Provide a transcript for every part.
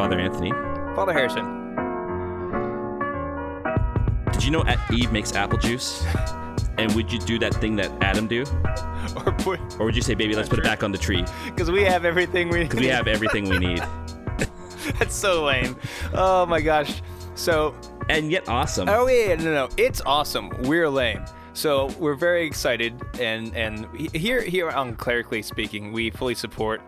Father Anthony. Father Harrison. Did you know Eve makes apple juice? And would you do that thing that Adam do? Or would you say, baby, let's put it back on the tree? Because we have everything we need. That's so lame. Oh, my gosh. So. And yet awesome. Oh, yeah. No. It's awesome. We're lame. So we're very excited. And here on Clerically Speaking, we fully support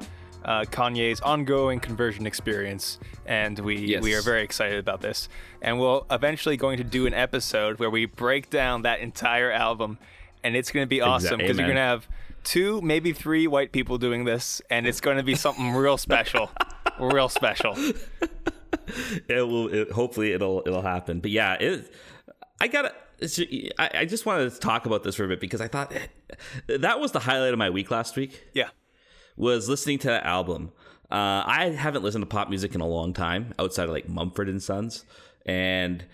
Kanye's ongoing conversion experience, and we are very excited about this, and we'll eventually going to do an episode where we break down that entire album, and it's going to be awesome because you're going to have 2, maybe 3 white people doing this, and it's going to be something real special. Hopefully it'll happen. But yeah, I just wanted to talk about this for a bit because I thought that was the highlight of my week last week. Yeah, was listening to that album. I haven't listened to pop music in a long time, outside of like Mumford and Sons. And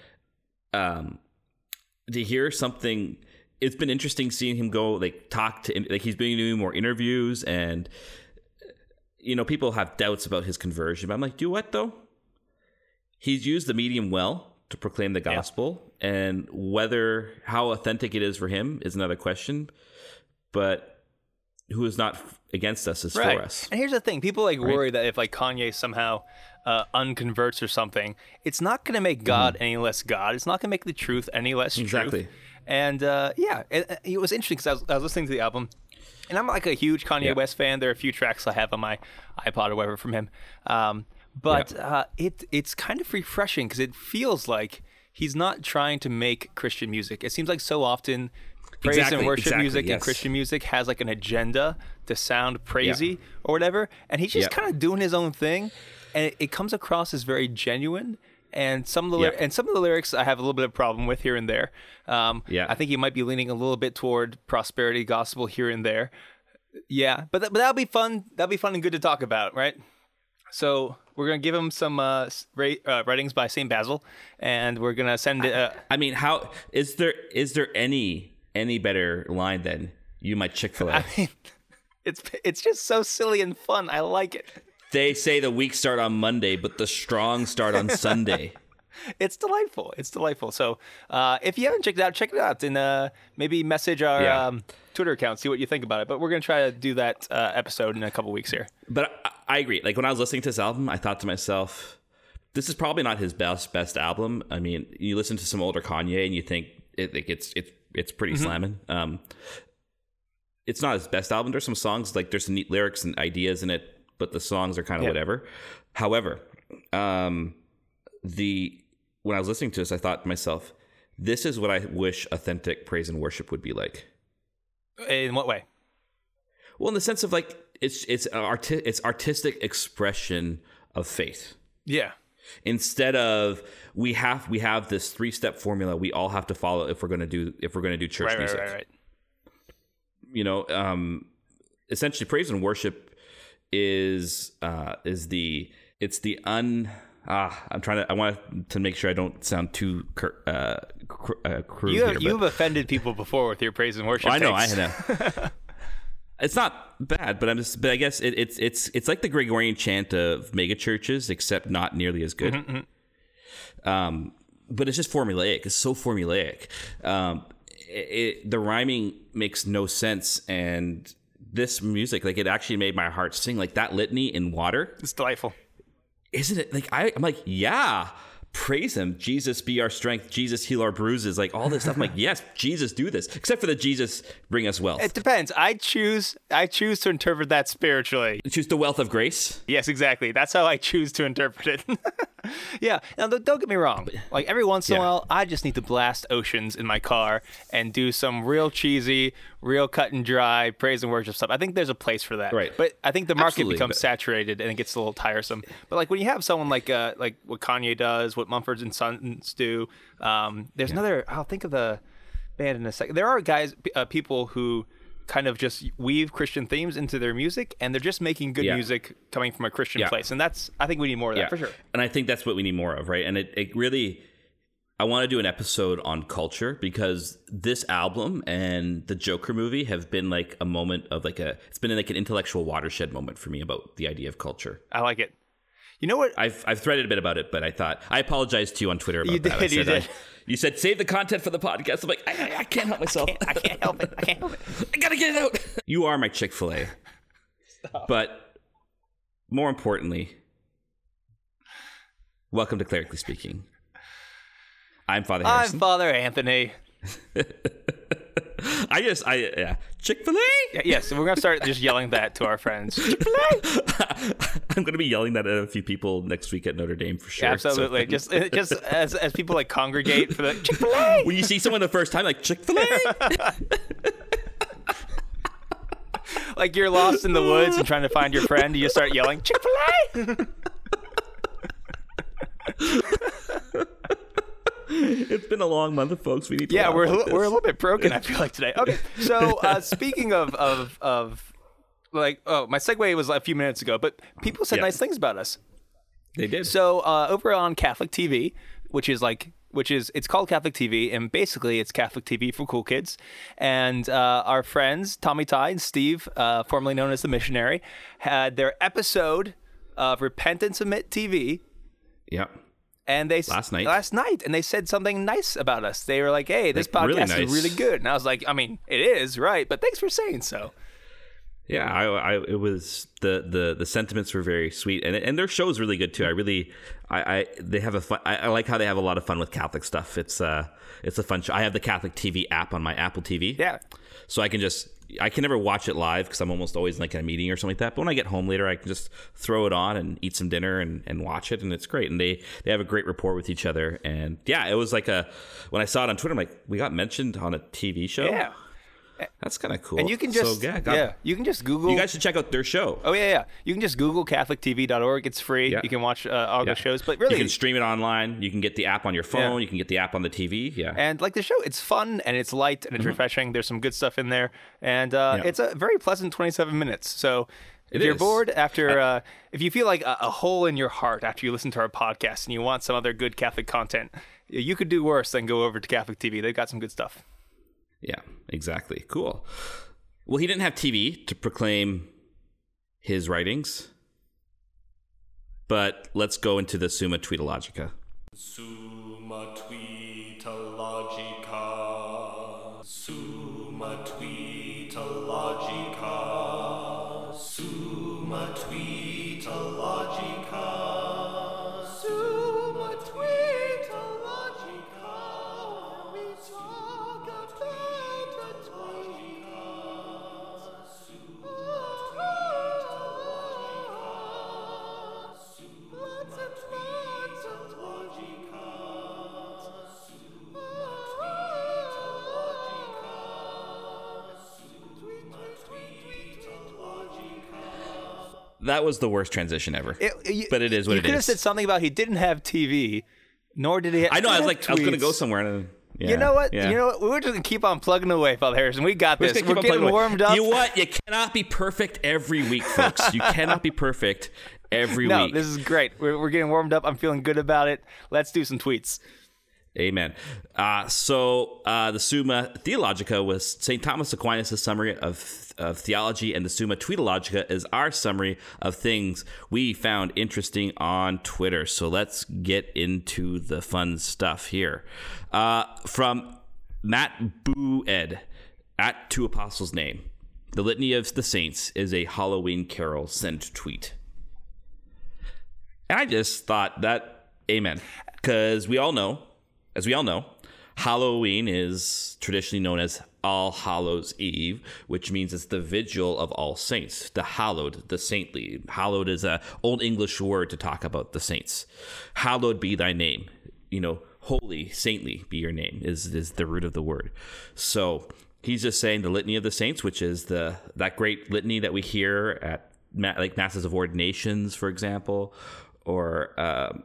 to hear something, it's been interesting seeing him go, like, talk to him. Like, he's been doing more interviews, and, you know, people have doubts about his conversion. But I'm like, do what, though? He's used the medium well to proclaim the gospel. Yeah. And whether how authentic it is for him is another question. But who is not against us is for us. And here's the thing. People worry that if Kanye somehow unconverts or something, it's not going to make God any less God. It's not going to make the truth any less truth. And it was interesting because I was listening to the album, and I'm like a huge Kanye West fan. There are a few tracks I have on my iPod or whatever from him. It's kind of refreshing because it feels like he's not trying to make Christian music. It seems like so often praise and worship music and Christian music has like an agenda to sound praisey or whatever. And he's just kind of doing his own thing. And it comes across as very genuine. And some of the lyrics I have a little bit of problem with here and there. I think he might be leaning a little bit toward prosperity gospel here and there. Yeah, but that'll be fun. That'll be fun and good to talk about, right? So we're going to give him some writings by St. Basil. And we're going to send it. How is there any better line than "you my Chick-fil-A"? It's just so silly and fun. I like it. They say the weak start on Monday, but the strong start on Sunday. It's delightful. It's delightful. So if you haven't checked it out, check it out, and maybe message our Twitter account, see what you think about it. But we're going to try to do that episode in a couple weeks here. But I agree. Like, when I was listening to this album, I thought to myself, this is probably not his best album. I mean, you listen to some older Kanye and you think it's pretty slamming. It's not his best album. There's some songs, like, there's some neat lyrics and ideas in it, but the songs are kind of whatever. However, when I was listening to this, I thought to myself, this is what I wish authentic praise and worship would be like. In what way? Well, in the sense of, like, it's artistic expression of faith. Yeah. Instead of we have this 3-step formula we all have to follow if we're going to do church music. Right. You know, essentially praise and worship I want to make sure I don't sound too crude. You've offended people before with your praise and worship. I know. It's not bad, but I guess it's like the Gregorian chant of mega churches, except not nearly as good. Mm-hmm. But it's just formulaic. It's so formulaic. The rhyming makes no sense, and this music, like, it actually made my heart sing. Like, that litany in water, it's delightful, isn't it? Like, I'm like, yeah, praise him. Jesus be our strength. Jesus heal our bruises. Like, all this stuff. I'm like, yes, Jesus do this. Except for the Jesus bring us wealth. It depends. I choose to interpret that spiritually. You choose the wealth of grace? Yes, exactly. That's how I choose to interpret it. Yeah. Now, don't get me wrong. Like, every once in a while, I just need to blast oceans in my car and do some real cheesy, real cut and dry praise and worship stuff. I think there's a place for that. Right. But I think the market becomes saturated and it gets a little tiresome. But, like, when you have someone like what Kanye does, what Mumford and Sons do, there's another. I'll think of the band in a second. There are guys, people who kind of just weave Christian themes into their music, and they're just making good music coming from a Christian place. And that's, I think we need more of that for sure. And I think that's what we need more of, right? And it really, I want to do an episode on culture, because this album and the Joker movie have been like a moment of like it's been like an intellectual watershed moment for me about the idea of culture. I like it. You know what? I've threaded a bit about it, but I thought I apologized to you on Twitter about you that. You did. You said, save the content for the podcast. I'm like, I can't help myself. I can't help it. I can't help it. I got to get it out. You are my Chick-fil-A. Stop. But more importantly, welcome to Clerically Speaking. I'm Father Harrison. I'm Father Anthony. Yeah. Chick-fil-A? Yeah, yes, we're going to start just yelling that to our friends. Chick-fil-A? I'm going to be yelling that at a few people next week at Notre Dame for sure. Yeah, absolutely. So. Just as people like congregate for the Chick-fil-A. When you see someone the first time, like, Chick-fil-A? Like you're lost in the woods and trying to find your friend, you just start yelling, Chick-fil-A! It's been a long month, folks. We need to we're a little bit broken, I feel like, today. Okay, so speaking of like, oh, my segue was a few minutes ago, but people said nice things about us. They did. So over on Catholic TV, which is it's called Catholic TV, and basically it's Catholic TV for cool kids. And our friends Tommy Tai and Steve, formerly known as The Missionary, had their episode of Repent and Submit TV. Yeah. And they last night, and they said something nice about us. They were like, "Hey, this podcast really nice. Is really good." And I was like, "I mean, it is, right? But thanks for saying so." Yeah, it was the sentiments were very sweet, and their show is really good too. They have a fun. I like how they have a lot of fun with Catholic stuff. It's a fun show. I have the Catholic TV app on my Apple TV. Yeah, so I can never watch it live because I'm almost always like in a meeting or something like that. But when I get home later, I can just throw it on and eat some dinner and watch it. And it's great. And they have a great rapport with each other. And yeah, it was like when I saw it on Twitter, I'm like, we got mentioned on a TV show. Yeah. That's kind of cool. And you can just you can just Google. You guys should check out their show. Oh yeah, yeah. You can just Google CatholicTV.org. It's free. Yeah. You can watch all the shows. But really, you can stream it online. You can get the app on your phone. Yeah. You can get the app on the TV. Yeah. And like the show, it's fun and it's light and it's refreshing. There's some good stuff in there, and it's a very pleasant 27 minutes. So if you're bored after, if you feel like a hole in your heart after you listen to our podcast and you want some other good Catholic content, you could do worse than go over to Catholic TV. They've got some good stuff. Yeah, exactly. Cool. Well, he didn't have TV to proclaim his writings, but let's go into the Summa Tweetologica. Summa Tweetologica. Summa Tweetologica. Summa Tweetologica. Summa Tweetologica. We talk about That was the worst transition ever. But it is what it is. You could have said something about he didn't have TV, nor did he have I know, I was like, tweets. I was going to go somewhere. And yeah, you know what? Yeah. You know what? We're just going to keep on plugging away, Father Harrison. We got this. We're getting warmed up. You know what? You cannot be perfect every week, folks. You cannot be perfect every week. No, this is great. We're getting warmed up. I'm feeling good about it. Let's do some tweets. Amen. So the Summa Theologica was St. Thomas Aquinas' summary of theology, and the Summa Tweetologica is our summary of things we found interesting on Twitter. So let's get into the fun stuff here. From Matt Boo Ed at Two Apostles' Name, the Litany of the Saints is a Halloween carol sent tweet. And I just thought that, amen, because we all know, as we all know, Halloween is traditionally known as All Hallows' Eve, which means it's the vigil of all saints, the hallowed, the saintly. Hallowed is an old English word to talk about the saints. Hallowed be thy name. You know, holy, saintly be your name is the root of the word. So he's just saying the Litany of the Saints, which is that great litany that we hear at like masses of ordinations, for example, or at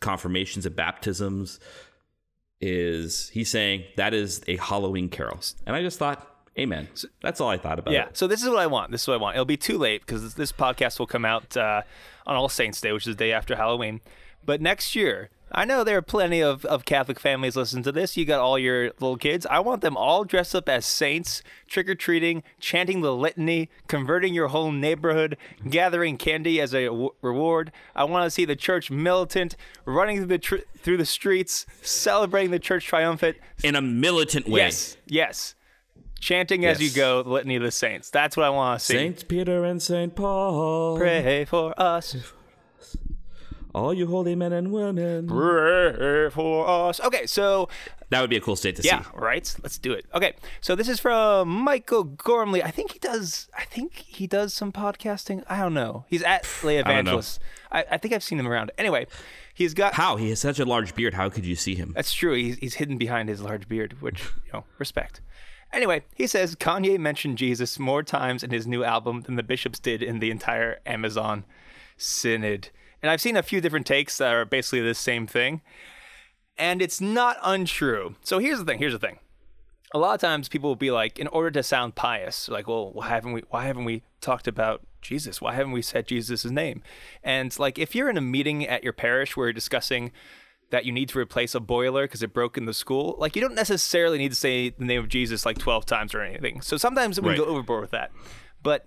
confirmations and baptisms. Is he's saying that is a Halloween carol. And I just thought, amen. That's all I thought about it. Yeah, so this is what I want. It'll be too late because this podcast will come out on All Saints Day, which is the day after Halloween. But next year, I know there are plenty of Catholic families listening to this. You got all your little kids. I want them all dressed up as saints, trick-or-treating, chanting the litany, converting your whole neighborhood, gathering candy as a reward. I want to see the church militant, running through the streets, celebrating the church triumphant. In a militant way. Yes. Chanting as you go, the Litany of the Saints. That's what I want to see. Saint Peter and Saint Paul, pray for us. All you holy men and women, pray for us. Okay, so that would be a cool state to see. Yeah, right? Let's do it. Okay, so this is from Michael Gormley. I think he does some podcasting. I don't know. He's at Lay Evangelist. I think I've seen him around. Anyway, he's got... How? He has such a large beard. How could you see him? That's true. He's hidden behind his large beard, which, you know, respect. Anyway, he says Kanye mentioned Jesus more times in his new album than the bishops did in the entire Amazon Synod. And I've seen a few different takes that are basically the same thing. And it's not untrue. So here's the thing. A lot of times people will be like, in order to sound pious, like, well, why haven't we talked about Jesus? Why haven't we said Jesus' name? And like, if you're in a meeting at your parish where you're discussing that you need to replace a boiler because it broke in the school, like, you don't necessarily need to say the name of Jesus like 12 times or anything. So sometimes we go overboard with that. But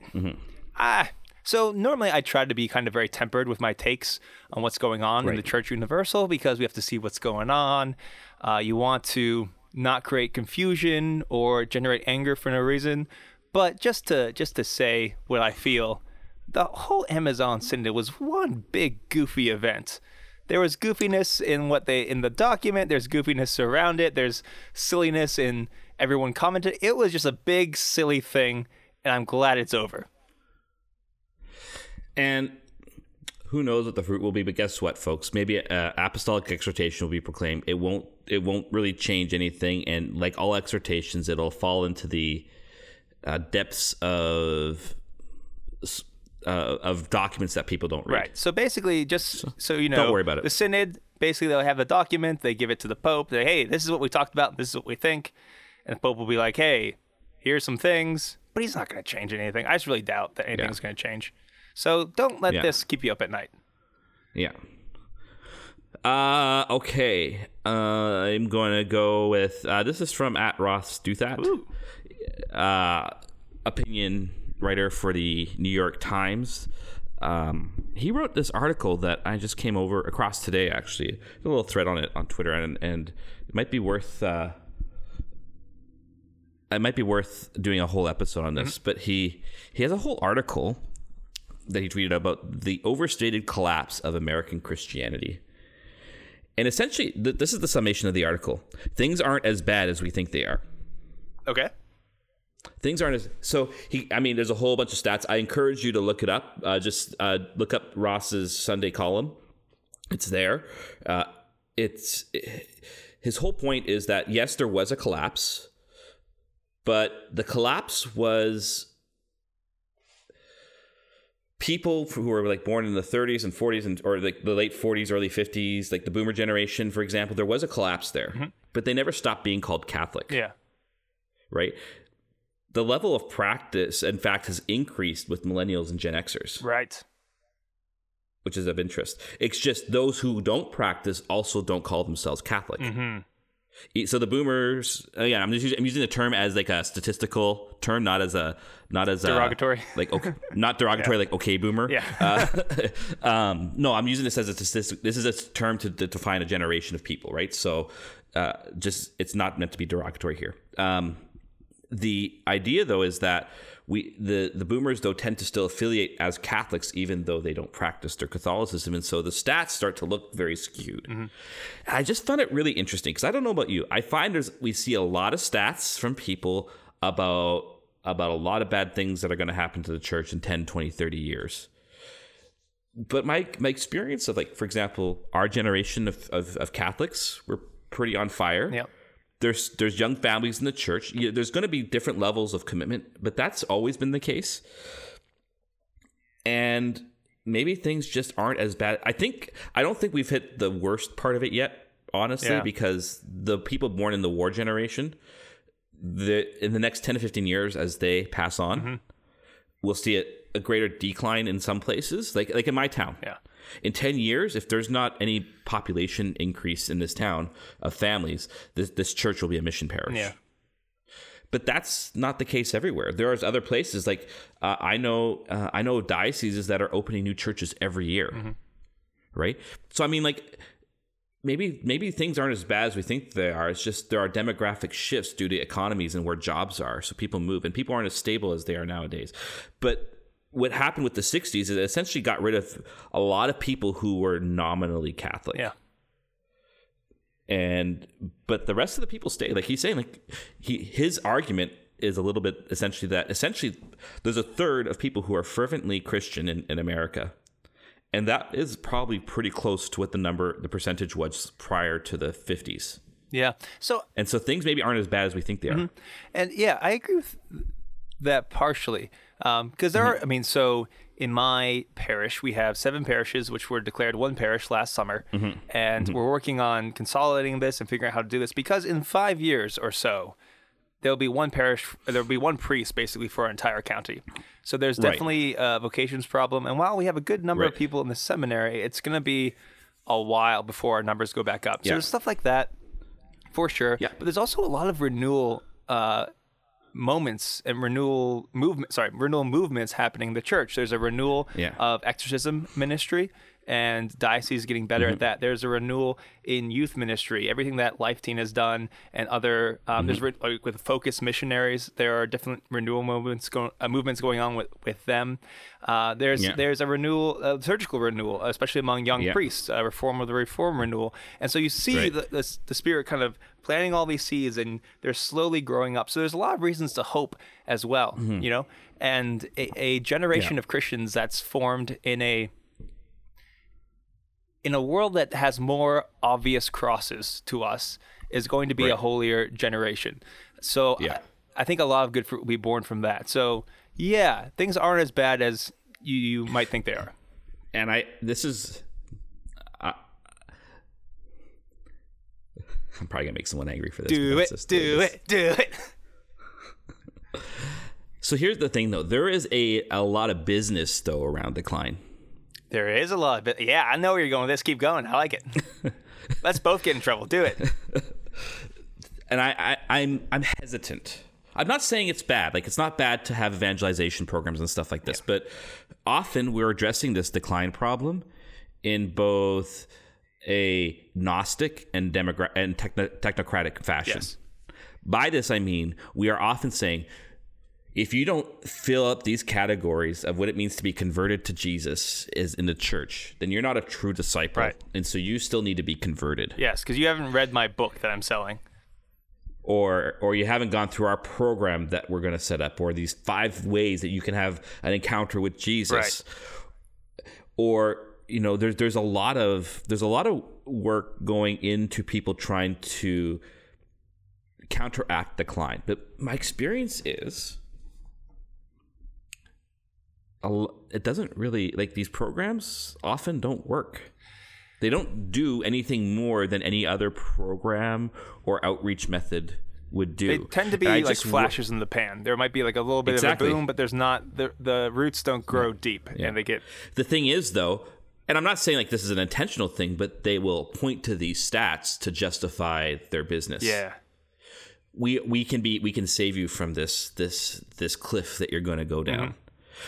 So normally I try to be kind of very tempered with my takes on what's going on in the Church Universal, because we have to see what's going on. You want to not create confusion or generate anger for no reason. But just to say what I feel, the whole Amazon Synod was one big goofy event. There was goofiness in the document. There's goofiness around it. There's silliness in everyone commented. It was just a big silly thing, and I'm glad it's over. And who knows what the fruit will be, but guess what, folks? Maybe apostolic exhortation will be proclaimed. It won't really change anything, and like all exhortations, it'll fall into the depths of documents that people don't read. Right. So basically, just so you know, don't worry about it. The synod, basically, they'll have a document. They give it to the Pope. They, hey, this is what we talked about. This is what we think. And the Pope will be like, hey, here's some things, but he's not going to change anything. I just really doubt that anything's going to change. So don't let this keep you up at night. Yeah. Okay. I'm going to go with... this is from @RothsDoThat. Opinion writer for the New York Times. He wrote this article that I just came across today, actually. There's a little thread on it on Twitter, and it might be worth... it might be worth doing a whole episode on this, but he has a whole article that he tweeted about the overstated collapse of American Christianity. And essentially, this is the summation of the article. Things aren't as bad as we think they are. Okay. Things aren't as... So, there's a whole bunch of stats. I encourage you to look it up. Just look up Ross's Sunday column. It's there. His whole point is that, yes, there was a collapse, but the collapse was... people who were like born in the 30s and 40s and or like the late 40s, early 50s, like the boomer generation, for example, there was a collapse there, but they never stopped being called Catholic. Yeah. Right. The level of practice, in fact, has increased with millennials and Gen Xers. Right. Which is of interest. It's just those who don't practice also don't call themselves Catholic. So the boomers, again, I'm using the term as like a statistical term, not as derogatory, like okay, not derogatory, like okay, boomer. Yeah. No, I'm using this as a statistic. This is a term to define a generation of people, right? So, just it's not meant to be derogatory here. The idea though is that the boomers though tend to still affiliate as Catholics even though they don't practice their Catholicism, and so the stats start to look very skewed. I just found it really interesting because I don't know about you, I find we see a lot of stats from people about a lot of bad things that are going to happen to the church in 10, 20, 30 years. But my experience of, like, for example, our generation of Catholics, we're pretty on fire. Yeah. There's young families in the church. There's going to be different levels of commitment, but that's always been the case. And maybe things just aren't as bad. I don't think we've hit the worst part of it yet, honestly, because the people born in the war generation, in the next 10 to 15 years as they pass on, we'll see a greater decline in some places, like in my town. Yeah. In 10 years, if there's not any population increase in this town of families, this church will be a mission parish. Yeah. But that's not the case everywhere. There are other places, like I know dioceses that are opening new churches every year, mm-hmm. right? So I mean, like maybe things aren't as bad as we think they are. It's just there are demographic shifts due to economies and where jobs are, so people move, and people aren't as stable as they are nowadays. But what happened with the 60s is it essentially got rid of a lot of people who were nominally Catholic. Yeah. But the rest of the people stayed. Like he's saying, his argument is a little bit essentially there's a third of people who are fervently Christian in America, and that is probably pretty close to what the percentage was prior to the 50s. Yeah. So things maybe aren't as bad as we think they are. Mm-hmm. And yeah, I agree with that partially because there mm-hmm. are. I mean, so. In my parish, we have 7 parishes, which were declared one parish last summer. Mm-hmm. And mm-hmm. we're working on consolidating this and figuring out how to do this, because in 5 years or so, there'll be one priest basically for our entire county. So there's definitely a vocations problem. And while we have a good number of people in the seminary, it's going to be a while before our numbers go back up. So there's stuff like that for sure. Yeah. But there's also a lot of renewal moments and renewal movements happening in the church. There's a renewal of exorcism ministry, and diocese getting better mm-hmm. at that. There's a renewal in youth ministry, everything that Life Teen has done, and other mm-hmm. there's with Focus missionaries. There are different renewal movements going on with them. There's a renewal, a liturgical renewal, especially among young priests, a reform of the reform renewal. And so you see the Spirit kind of planting all these seeds, and they're slowly growing up. So there's a lot of reasons to hope as well, mm-hmm. you know, and a generation of Christians that's formed in a world that has more obvious crosses to us is going to be a holier generation. So I think a lot of good fruit will be born from that. So yeah, things aren't as bad as you might think they are. And I'm probably gonna make someone angry for this. Do it. So here's the thing though. There is a lot of business though around decline. There is a lot of it. Yeah, I know where you're going with this. Keep going. I like it. Let's both get in trouble. Do it. And I'm hesitant. I'm not saying it's bad. Like, it's not bad to have evangelization programs and stuff like this. Yeah. But often we're addressing this decline problem in both a Gnostic and technocratic fashion. Yes. By this, I mean we are often saying, if you don't fill up these categories of what it means to be converted to Jesus is in the church, then you're not a true disciple. Right. And so you still need to be converted. Yes, because you haven't read my book that I'm selling. Or you haven't gone through our program that we're going to set up, or these 5 ways that you can have an encounter with Jesus. Right. Or, you know, there's a lot of work going into people trying to counteract decline. But my experience is, it doesn't really, like, these programs often don't work. They don't do anything more than any other program or outreach method would do. They tend to be like flashes in the pan. There might be like a little bit of a boom, but there's not, the roots don't grow deep. Yeah. And they get, the thing is though, and I'm not saying like this is an intentional thing, but they will point to these stats to justify their business. Yeah. We can save you from this cliff that you're going to go down.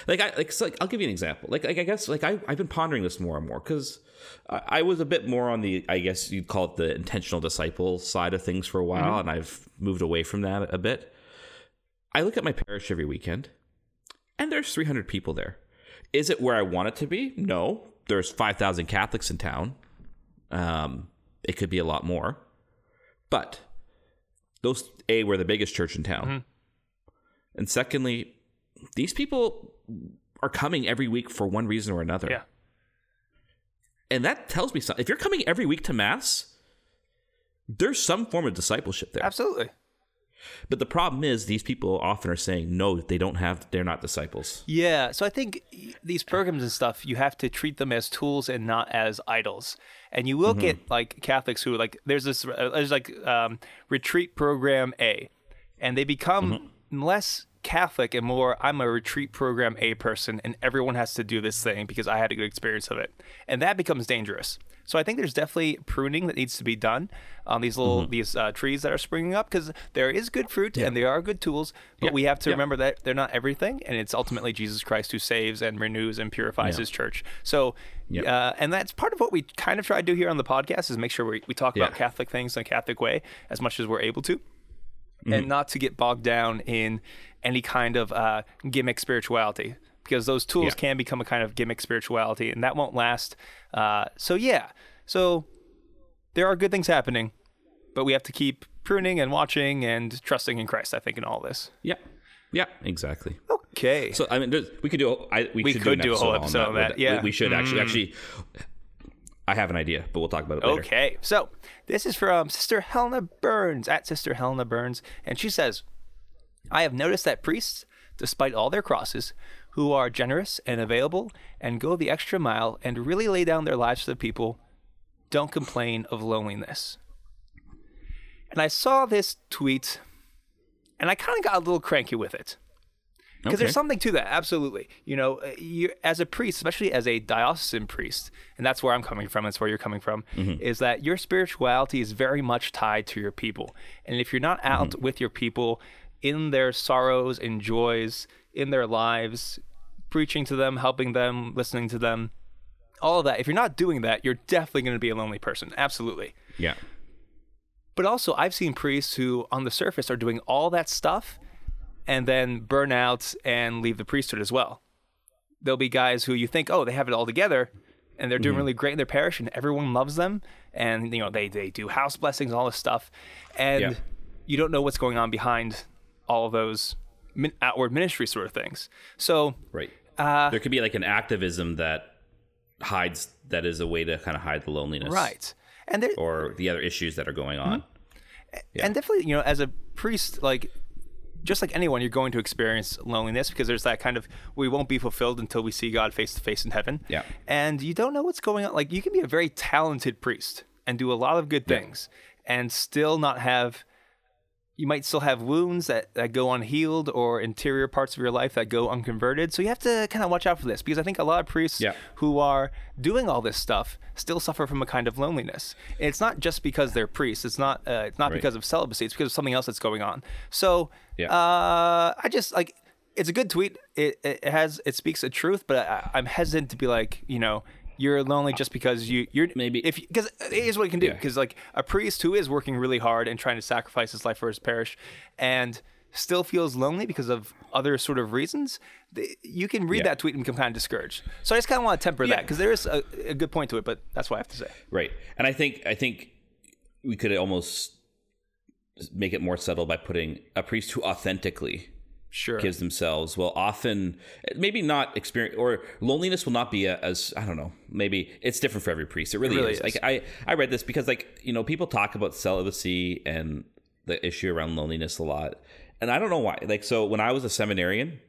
Mm-hmm. I'll give you an example. I've been pondering this more and more because I was a bit more on the, I guess you'd call it the intentional disciple side of things for a while, mm-hmm. and I've moved away from that a bit. I look at my parish every weekend, and there's 300 people there. Is it where I want it to be? No. There's 5,000 Catholics in town. It could be a lot more, but those were the biggest church in town, mm-hmm. and secondly, these people are coming every week for one reason or another. Yeah. And that tells me something. If you're coming every week to Mass, there's some form of discipleship there. Absolutely. But the problem is these people often are saying, no, they're not disciples. Yeah. So I think these programs and stuff, you have to treat them as tools and not as idols. And you will mm-hmm. get like Catholics who like, there's like retreat program A, and they become mm-hmm. less Catholic and more, I'm a retreat program A person, and everyone has to do this thing because I had a good experience of it. And that becomes dangerous. So I think there's definitely pruning that needs to be done on these little these trees that are springing up, because there is good fruit and there are good tools, but we have to remember that they're not everything, and it's ultimately Jesus Christ who saves and renews and purifies his church. So, and that's part of what we kind of try to do here on the podcast is make sure we talk about Catholic things in a Catholic way as much as we're able to, and not to get bogged down in any kind of gimmick spirituality, because those tools can become a kind of gimmick spirituality, and that won't last. So there are good things happening, but we have to keep pruning and watching and trusting in Christ, I think, in all this. Yeah. Yeah, exactly. Okay. So, I mean, we could do a whole episode on that. Yeah. We should actually, I have an idea, but we'll talk about it later. Okay. So this is from Sister Helena Burns, at Sister Helena Burns, and she says, I have noticed that priests, despite all their crosses, who are generous and available and go the extra mile and really lay down their lives for the people, don't complain of loneliness. And I saw this tweet, and I kind of got a little cranky with it. Because there's something to that, absolutely. You know, you, as a priest, especially as a diocesan priest, and that's where I'm coming from, that's where you're coming from, is that your spirituality is very much tied to your people. And if you're not out with your people in their sorrows and joys, in their lives, preaching to them, helping them, listening to them, all of that. If you're not doing that, you're definitely going to be a lonely person. Absolutely. Yeah. But also, I've seen priests who, on the surface, are doing all that stuff and then burn out and leave the priesthood as well. There'll be guys who you think, oh, they have it all together and they're doing really great in their parish and everyone loves them. And, you know, they do house blessings, all this stuff. And you don't know what's going on behind all of those outward ministry sort of things. So there could be like an activism that hides, that is a way to kind of hide the loneliness, right? And there, or the other issues that are going on. And definitely, you know, as a priest, like just like anyone, you're going to experience loneliness because there's that kind of, we won't be fulfilled until we see God face to face in heaven. Yeah, and you don't know what's going on. Like you can be a very talented priest and do a lot of good things and still not have. You might still have wounds that go unhealed or interior parts of your life that go unconverted. So you have to kind of watch out for this because I think a lot of priests who are doing all this stuff still suffer from a kind of loneliness. And it's not just because they're priests. It's not because of celibacy. It's because of something else that's going on. So I just like, it's a good tweet. It speaks the truth, but I'm hesitant to be like, you know, you're lonely just because you're maybe, if because it is what it can do. Because like a priest who is working really hard and trying to sacrifice his life for his parish, and still feels lonely because of other sort of reasons, you can read that tweet and become kind of discouraged. So I just kind of want to temper that because there is a good point to it, but that's what I have to say. Right, and I think we could almost make it more subtle by putting a priest who authentically gives themselves will often maybe not experience, or loneliness will not be as I don't know, maybe it's different for every priest. It really is. Like I read this because, like, you know, people talk about celibacy and the issue around loneliness a lot, and I don't know why. Like, so when I was a seminarian,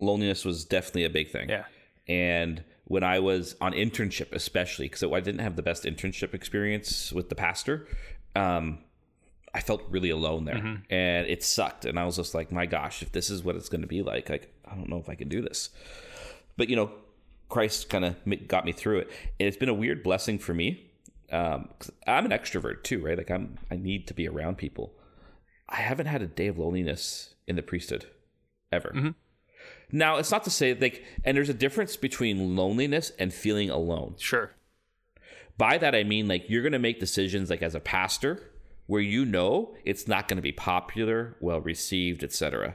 loneliness was definitely a big thing. Yeah. And when I was on internship, especially because I didn't have the best internship experience with the pastor, I felt really alone there, and it sucked. And I was just like, my gosh, if this is what it's going to be like, I don't know if I can do this. But, you know, Christ kind of got me through it. And it's been a weird blessing for me. 'Cause I'm an extrovert too, right? Like I need to be around people. I haven't had a day of loneliness in the priesthood ever. Now, it's not to say like, and there's a difference between loneliness and feeling alone. Sure. By that, I mean, like, you're going to make decisions like as a pastor where you know it's not going to be popular, well-received, etc.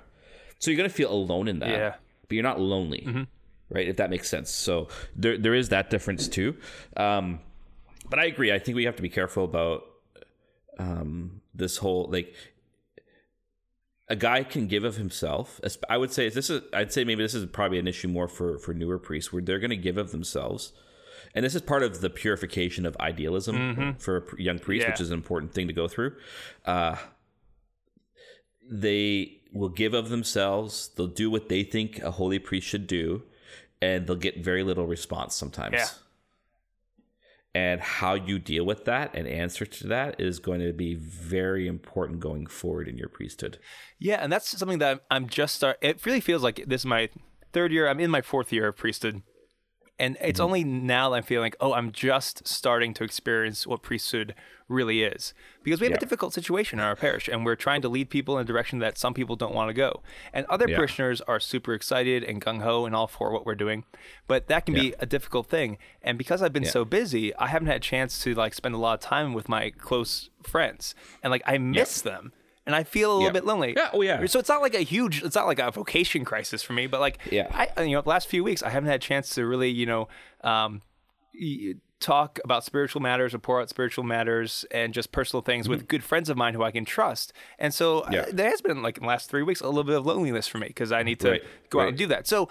So you're going to feel alone in that, but you're not lonely, right? If that makes sense. So there is that difference too. But I agree. I think we have to be careful about this whole, like, a guy can give of himself. I would say this is probably an issue more for newer priests where they're going to give of themselves. And this is part of the purification of idealism for a young priest, which is an important thing to go through. They will give of themselves. They'll do what they think a holy priest should do, and they'll get very little response sometimes. Yeah. And how you deal with that and answer to that is going to be very important going forward in your priesthood. Yeah, and that's something that I'm just starting. It really feels like this is my third year. I'm in my fourth year of priesthood. And it's only now that I'm feeling like, oh, I'm just starting to experience what priesthood really is. Because we have a difficult situation in our parish, and we're trying to lead people in a direction that some people don't want to go. And other parishioners are super excited and gung-ho and all for what we're doing. But that can be a difficult thing. And because I've been so busy, I haven't had a chance to like spend a lot of time with my close friends. And like I miss them. And I feel a little bit lonely. Yeah, oh yeah. So it's not like it's not like a vocation crisis for me, but like, I, you know, the last few weeks I haven't had a chance to really, you know, talk about spiritual matters or pour out spiritual matters and just personal things with good friends of mine who I can trust. And so there has been like in the last 3 weeks, a little bit of loneliness for me because I need to go out and do that. So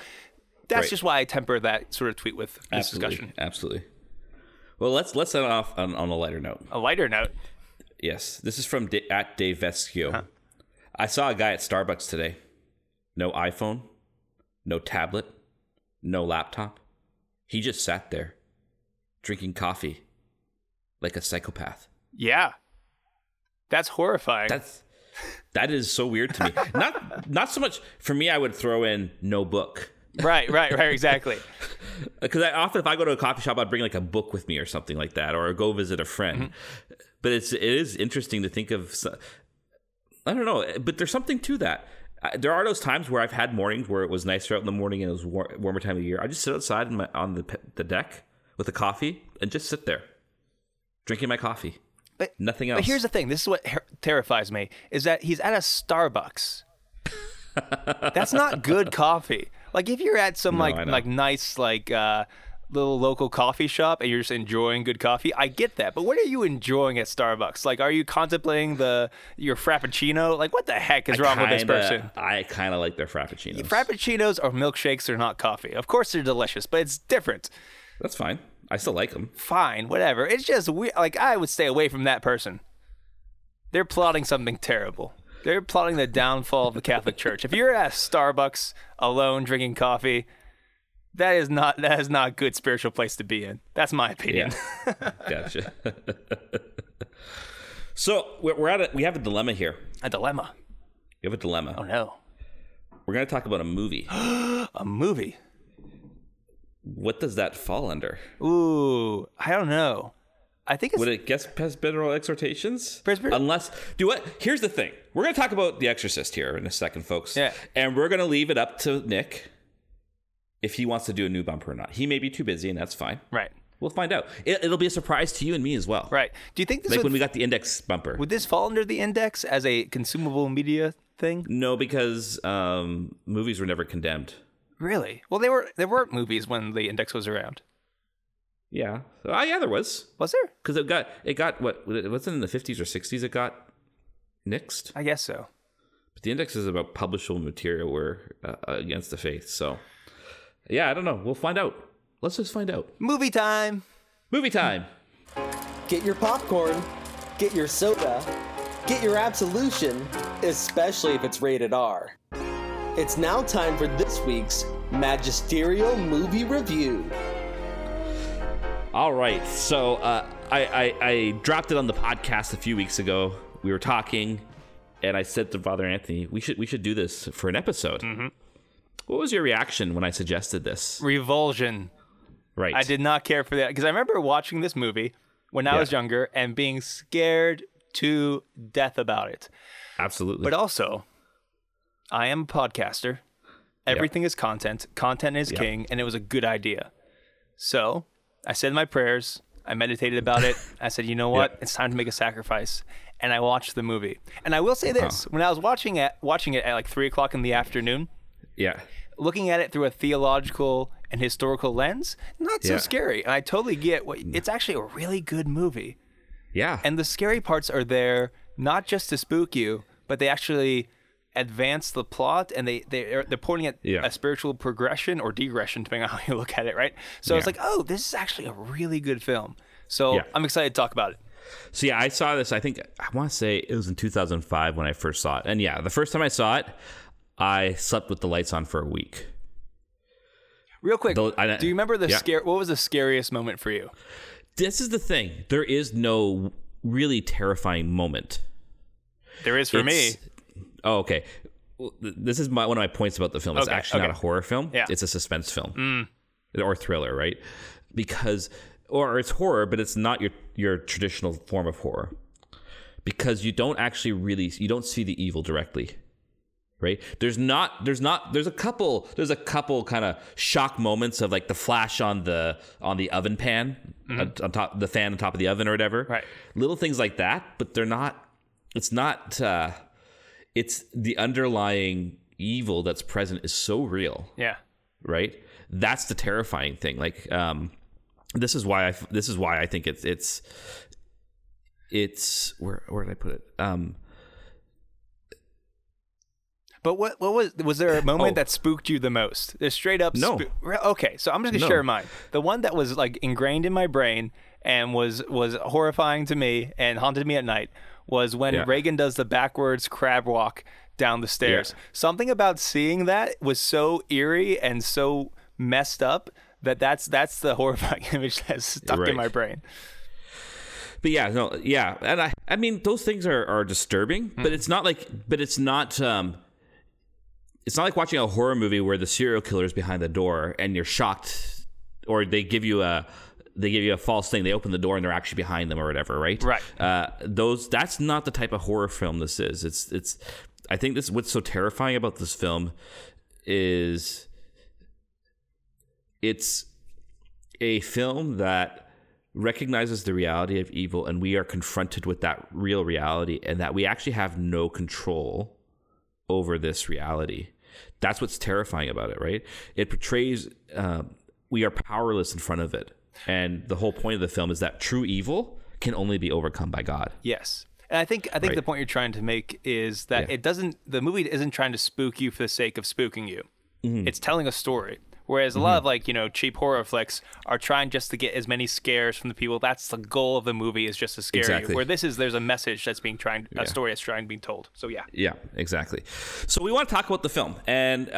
that's just why I temper that sort of tweet with this discussion. Absolutely. Well, let's end off on a lighter note. A lighter note. Yes, this is from at Dave Vescio. Huh? I saw a guy at Starbucks today. No iPhone, no tablet, no laptop. He just sat there, drinking coffee, like a psychopath. Yeah, that's horrifying. That is so weird to me. Not so much for me. I would throw in no book. Right, exactly. Because often if I go to a coffee shop, I'd bring like a book with me or something like that, or go visit a friend. Mm-hmm. But it is interesting to think of. I don't know, but there's something to that. There are those times where I've had mornings where it was nicer out in the morning and it was warmer time of year. I just sit outside on the deck with a coffee and just sit there drinking my coffee. But nothing else. But here's the thing. This is what terrifies me is that he's at a Starbucks. That's not good coffee. Like if you're at some little local coffee shop and you're just enjoying good coffee, I get that. But what are you enjoying at Starbucks? Like, are you contemplating your frappuccino? Like, what the heck is wrong with this person? I kind of like their frappuccinos. Frappuccinos or milkshakes are not coffee. Of course they're delicious, but it's different. That's fine. I still like them. Fine, whatever. It's just weird. Like, I would stay away from that person. They're plotting something terrible. They're plotting the downfall of the Catholic Church. If you're at Starbucks alone drinking coffee, that is not a good spiritual place to be in. That's my opinion. Yeah. Gotcha. So we have a dilemma here. A dilemma. You have a dilemma. Oh no. We're going to talk about a movie. A movie. What does that fall under? Ooh, I don't know. I think would it guess presbyteral exhortations? Unless do what? Here's the thing. We're going to talk about The Exorcist here in a second, folks. Yeah. And we're going to leave it up to Nick if he wants to do a new bumper or not. He may be too busy, and that's fine. Right. We'll find out. It'll be a surprise to you and me as well. Right. Do you think this when we got the index bumper. Would this fall under the index as a consumable media thing? No, because movies were never condemned. Really? Well, there weren't movies when the index was around. Yeah. Yeah, there was. Was there? Because it got what? It wasn't in the 50s or 60s it got nixed? I guess so. But the index is about publishable material were against the faith, so... Yeah, I don't know. We'll find out. Let's just find out. Movie time. Movie time. Get your popcorn. Get your soda. Get your absolution, especially if it's rated R. It's now time for this week's Magisterial Movie Review. All right. So I dropped it on the podcast a few weeks ago. We were talking, and I said to Father Anthony, we should do this for an episode. Mm-hmm. What was your reaction when I suggested this? Revulsion. Right. I did not care for that because I remember watching this movie when I was younger and being scared to death about it. Absolutely. But also, I am a podcaster. Everything is content. Content is king, and it was a good idea. So I said my prayers. I meditated about it. I said, you know what? It's time to make a sacrifice. And I watched the movie. And I will say this. When I was watching it at like 3 o'clock in the afternoon, looking at it through a theological and historical lens, not so scary. And I totally get it's actually a really good movie. Yeah. And the scary parts are there not just to spook you, but they actually advance the plot and they're pointing at a spiritual progression or degression, depending on how you look at it, right? So it's like, oh, this is actually a really good film. So I'm excited to talk about it. So I saw this, I think, I want to say it was in 2005 when I first saw it. And the first time I saw it, I slept with the lights on for a week. Real quick, do you remember what was the scariest moment for you? This is the thing. There is no really terrifying moment. There is for me. Oh, okay. This is one of my points about the film. It's not a horror film. Yeah. It's a suspense film or thriller, right? Because, or it's horror, but it's not your traditional form of horror, because you don't actually really, you don't see the evil directly, right? There's a couple kind of shock moments of like the flash on the oven pan, on top, the fan on top of the oven or whatever, right? Little things like that, but they're not. It's not. It's the underlying evil that's present is so real. Yeah. Right. That's the terrifying thing. Like, this is why I think it's where did I put it? But what was there a moment that spooked you the most? There's straight up. No. Okay. So I'm just going to share mine. The one that was like ingrained in my brain and was horrifying to me and haunted me at night was when Reagan does the backwards crab walk down the stairs. Yeah. Something about seeing that was so eerie and so messed up that's the horrifying image that's stuck in my brain. But and I mean those things are disturbing, but it's not like watching a horror movie where the serial killer is behind the door and you're shocked, or they give you a false thing. They open the door and they're actually behind them or whatever, right? Right. That's not the type of horror film this is. It's. I think this what's so terrifying about this film is it's a film that recognizes the reality of evil, and we are confronted with that real reality, and that we actually have no control over this reality. That's what's terrifying about it, right? It portrays we are powerless in front of it. And the whole point of the film is that true evil can only be overcome by God. Yes. And I think the point you're trying to make is that the movie isn't trying to spook you for the sake of spooking you. Mm-hmm. It's telling a story. Whereas a lot of like, cheap horror flicks are trying just to get as many scares from the people. That's the goal of the movie, is just to scare you. Where this is, there's a message that's being a story that's trying to be told. So yeah. Yeah, exactly. So we want to talk about the film. And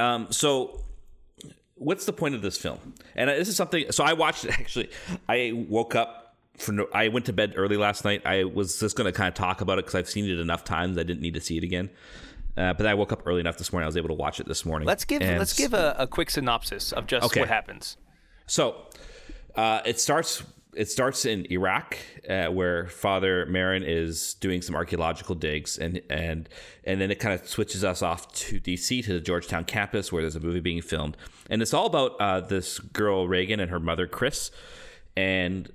what's the point of this film? And this is something. So I watched it. Actually, I woke up I went to bed early last night. I was just going to kind of talk about it because I've seen it enough times. I didn't need to see it again. But I woke up early enough this morning. I was able to watch it this morning. Let's give a quick synopsis of just what happens. So it starts in Iraq, where Father Merrin is doing some archaeological digs, and then it kind of switches us off to D.C., to the Georgetown campus, where there's a movie being filmed. And it's all about this girl, Reagan, and her mother, Chris, and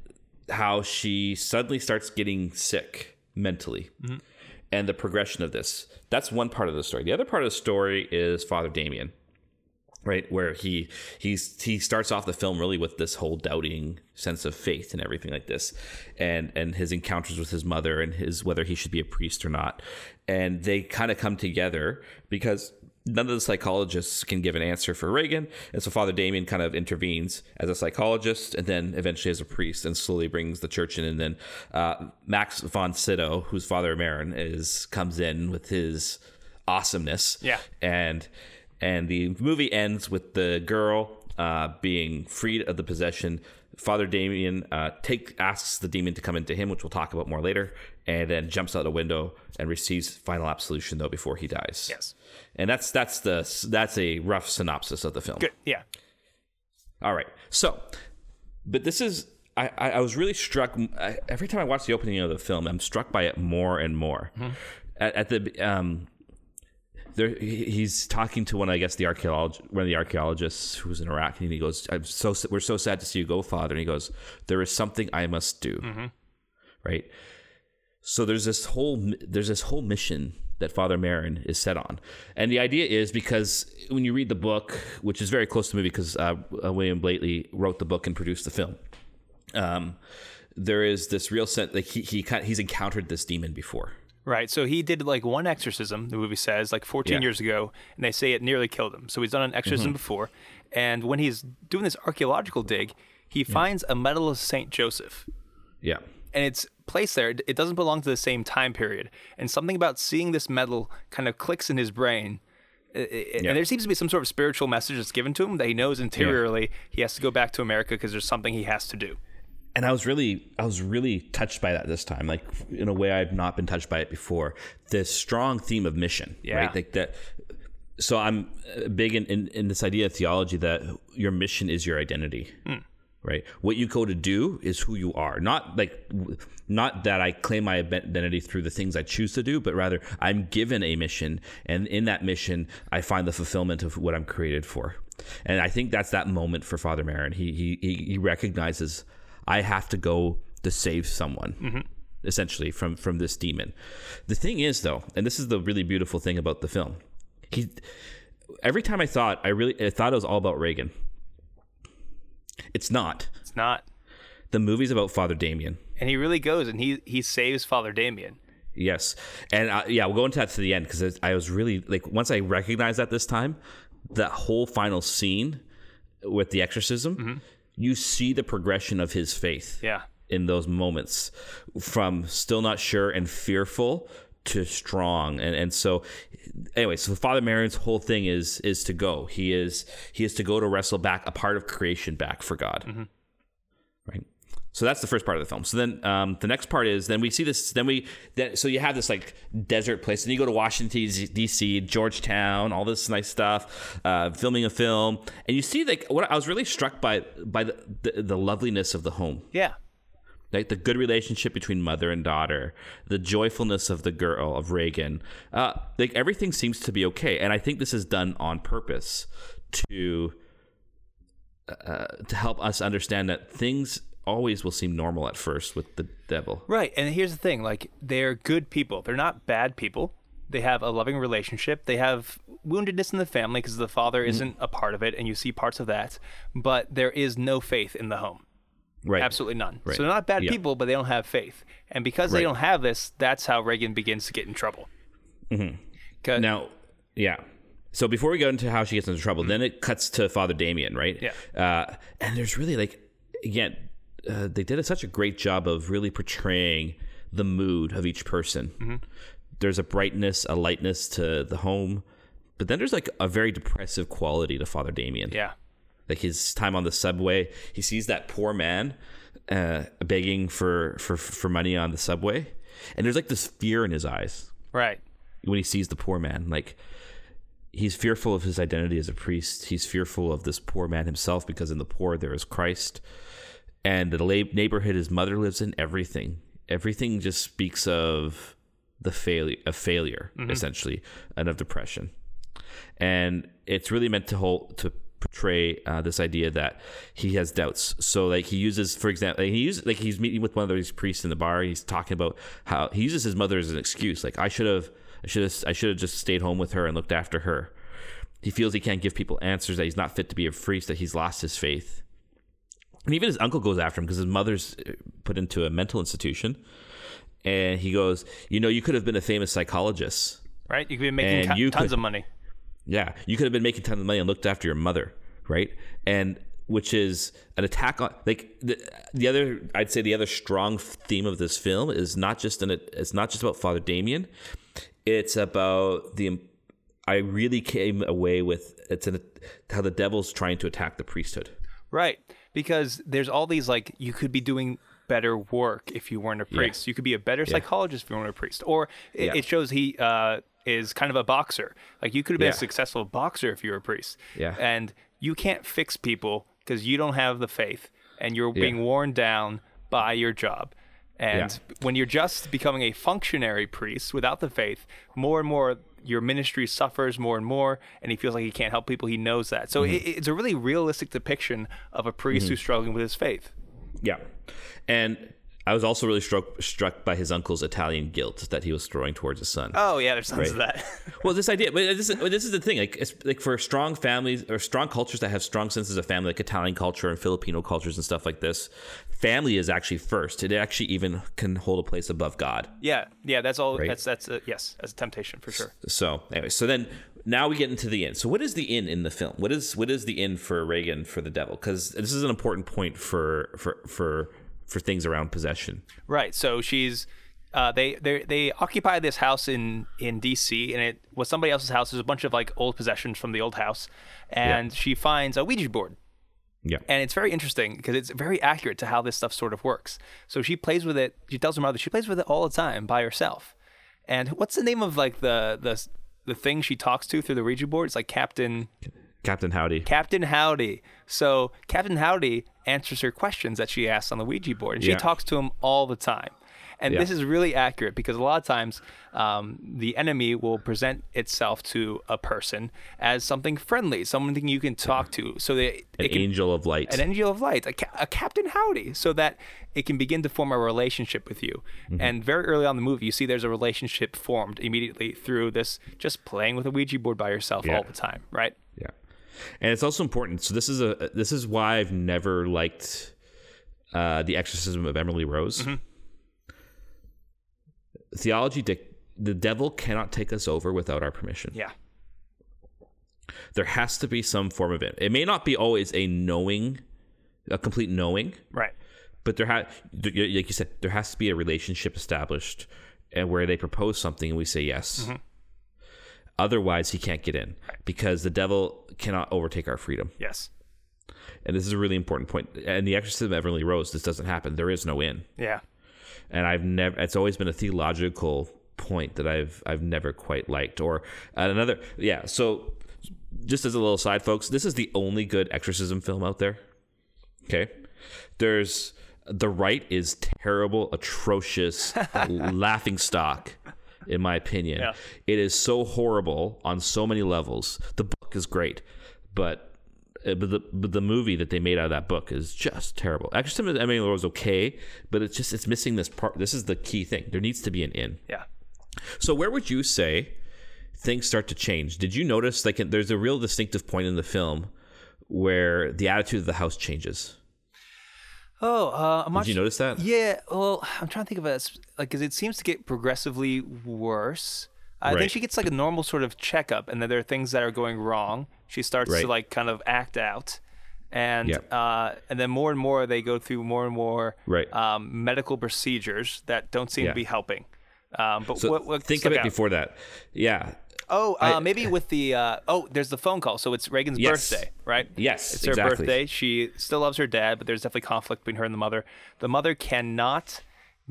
how she suddenly starts getting sick mentally and the progression of this. That's one part of the story. The other part of the story is Father Damien. Right, where he starts off the film really with this whole doubting sense of faith and everything like this, and his encounters with his mother and his whether he should be a priest or not, and they kind of come together because none of the psychologists can give an answer for Reagan, and so Father Damien kind of intervenes as a psychologist and then eventually as a priest and slowly brings the church in, and then Max von Sydow, who's Father Merrin, comes in with his awesomeness, And the movie ends with the girl being freed of the possession. Father Damien asks the demon to come into him, which we'll talk about more later, and then jumps out a window and receives final absolution though before he dies. Yes, and that's a rough synopsis of the film. Good. Yeah. All right. So, but this is I was really struck every time I watch the opening of the film. I'm struck by it more and more. Mm-hmm. He's talking to one of the archaeologists who was in Iraq, and he goes, "We're so sad to see you go, Father." And he goes, "There is something I must do," right? So there's this whole mission that Father Merrin is set on, and the idea is, because when you read the book, which is very close to the movie, because William Blatty wrote the book and produced the film, there is this real sense like he's encountered this demon before. Right, so he did like one exorcism, the movie says, like 14 years ago, and they say it nearly killed him. So he's done an exorcism before, and when he's doing this archaeological dig, he finds a medal of St. Joseph. Yeah. And it's placed there. It doesn't belong to the same time period. And something about seeing this medal kind of clicks in his brain. And there seems to be some sort of spiritual message that's given to him that he knows interiorly he has to go back to America because there's something he has to do. And I was really touched by that this time, like in a way I've not been touched by it before. This strong theme of mission, right? Like that. So I'm big in this idea of theology that your mission is your identity, right? What you go to do is who you are. Not that I claim my identity through the things I choose to do, but rather I'm given a mission, and in that mission I find the fulfillment of what I'm created for. And I think that's that moment for Father Merrin. He recognizes, I have to go to save someone, essentially, from this demon. The thing is, though, and this is the really beautiful thing about the film, every time I thought it was all about Reagan. It's not. It's not. The movie's about Father Damien, and he really goes and he saves Father Damien. Yes, and we'll go into that to the end, because I was really like, once I recognized that this time, that whole final scene with the exorcism. Mm-hmm. You see the progression of his faith in those moments, from still not sure and fearful to strong. And so anyway, so Father Merrin's whole thing is to go. He is to go to wrestle back a part of creation back for God. Mm-hmm. Right. So that's the first part of the film. So then the next part is, then we see this, so you have this like desert place, and you go to Washington, D.C., Georgetown, all this nice stuff, filming a film. And you see, like, what I was really struck by the loveliness of the home. Yeah. Like the good relationship between mother and daughter, the joyfulness of the girl, of Reagan. Like everything seems to be okay. And I think this is done on purpose to help us understand that things always will seem normal at first with the devil. Right. And here's the thing, like, they're good people. They're not bad people. They have a loving relationship. They have woundedness in the family because the father isn't a part of it, and you see parts of that, but there is no faith in the home. Right. Absolutely none. Right. So they're not bad people, but they don't have faith. And because they don't have this, that's how Reagan begins to get in trouble. Mm-hmm. Now, so before we go into how she gets into trouble, then it cuts to Father Damien, right? Yeah. And there's really, like, again, they did such a great job of really portraying the mood of each person. Mm-hmm. There's a brightness, a lightness to the home, but then there's like a very depressive quality to Father Damien. Yeah. Like his time on the subway, he sees that poor man begging for money on the subway, and there's like this fear in his eyes. Right. When he sees the poor man, like, he's fearful of his identity as a priest. He's fearful of this poor man himself, because in the poor there is Christ. And the neighborhood his mother lives in, everything just speaks of failure, mm-hmm. essentially, and of depression. And it's really meant to portray this idea that he has doubts. So, like, he uses, for example, he's meeting with one of these priests in the bar, and he's talking about how he uses his mother as an excuse. Like, I should have just stayed home with her and looked after her. He feels he can't give people answers, that he's not fit to be a priest, that he's lost his faith. And even his uncle goes after him because his mother's put into a mental institution. And he goes, you could have been a famous psychologist. Right? You could be making tons of money. Yeah. You could have been making tons of money and looked after your mother. Right? And which is an attack on, like, the other strong theme of this film is it's not just about Father Damien. It's about how the devil's trying to attack the priesthood. Right. Because there's all these, like, you could be doing better work if you weren't a priest. Yeah. You could be a better psychologist if you weren't a priest. Or it shows he is kind of a boxer. Like, you could have been a successful boxer if you were a priest. Yeah. And you can't fix people because you don't have the faith, and you're being worn down by your job. And when you're just becoming a functionary priest without the faith, more and more your ministry suffers more and more, and he feels like he can't help people. He knows that. So it's a really realistic depiction of a priest who's struggling with his faith. Yeah. And I was also really struck by his uncle's Italian guilt that he was throwing towards his son. Oh, yeah, there's tons of that. Well, this is the thing. Like, it's, like, for strong families or strong cultures that have strong senses of family, like Italian culture and Filipino cultures and stuff like this, family is actually first. It actually even can hold a place above God. Yeah, yeah, that's all. Right? That's a temptation for sure. So anyway, so then now we get into the inn. So what is the inn in the film? What is the inn for Reagan, for the devil? Because this is an important point for things around possession. Right. So she's they occupy this house in DC, and it was somebody else's house. There's a bunch of, like, old possessions from the old house, and she finds a Ouija board. Yeah. And it's very interesting because it's very accurate to how this stuff sort of works. So she plays with it. She tells her mother she plays with it all the time by herself. And what's the name of like the thing she talks to through the Ouija board? It's like Captain Howdy. Captain Howdy. So Captain Howdy answers her questions that she asks on the Ouija board, and she talks to him all the time. And this is really accurate because a lot of times the enemy will present itself to a person as something friendly, something you can talk to. So that An angel of light, a Captain Howdy, so that it can begin to form a relationship with you. Mm-hmm. And very early on in the movie, you see there's a relationship formed immediately through this just playing with a Ouija board by yourself all the time, right? Yeah. And it's also important. So this is why I've never liked The Exorcism of Emily Rose. Mm-hmm. Theology, the devil cannot take us over without our permission. Yeah. There has to be some form of it. It may not be always a complete knowing. Right. But like you said, there has to be a relationship established and where they propose something and we say yes. Mm-hmm. Otherwise, he can't get in because the devil cannot overtake our freedom. Yes. And this is a really important point. And The Exorcism of Everly Rose, this doesn't happen. There is no in. Yeah. And it's always been a theological point that I've never quite liked. Or another, so just as a little side, folks, this is the only good exorcism film out there. Okay. There's, The Rite is terrible, atrocious, laughing stock, in my opinion. Yeah. It is so horrible on so many levels. The book is great, But the movie that they made out of that book is just terrible. Exorcism of Emily Rose is okay, but it's missing this part. This is the key thing. There needs to be an in. Yeah. So where would you say things start to change? Did you notice there's a real distinctive point in the film where the attitude of the house changes? Oh, did you notice that? Yeah. Well, I'm trying to think of it because it seems to get progressively worse. I think she gets like a normal sort of checkup, and then there are things that are going wrong. She starts to like kind of act out, and then more and more they go through more and more medical procedures that don't seem to be helping. But so what think of it out before that, yeah. Oh, maybe with the there's the phone call. So it's Reagan's birthday, right? Yes, it's her birthday. She still loves her dad, but there's definitely conflict between her and the mother. The mother cannot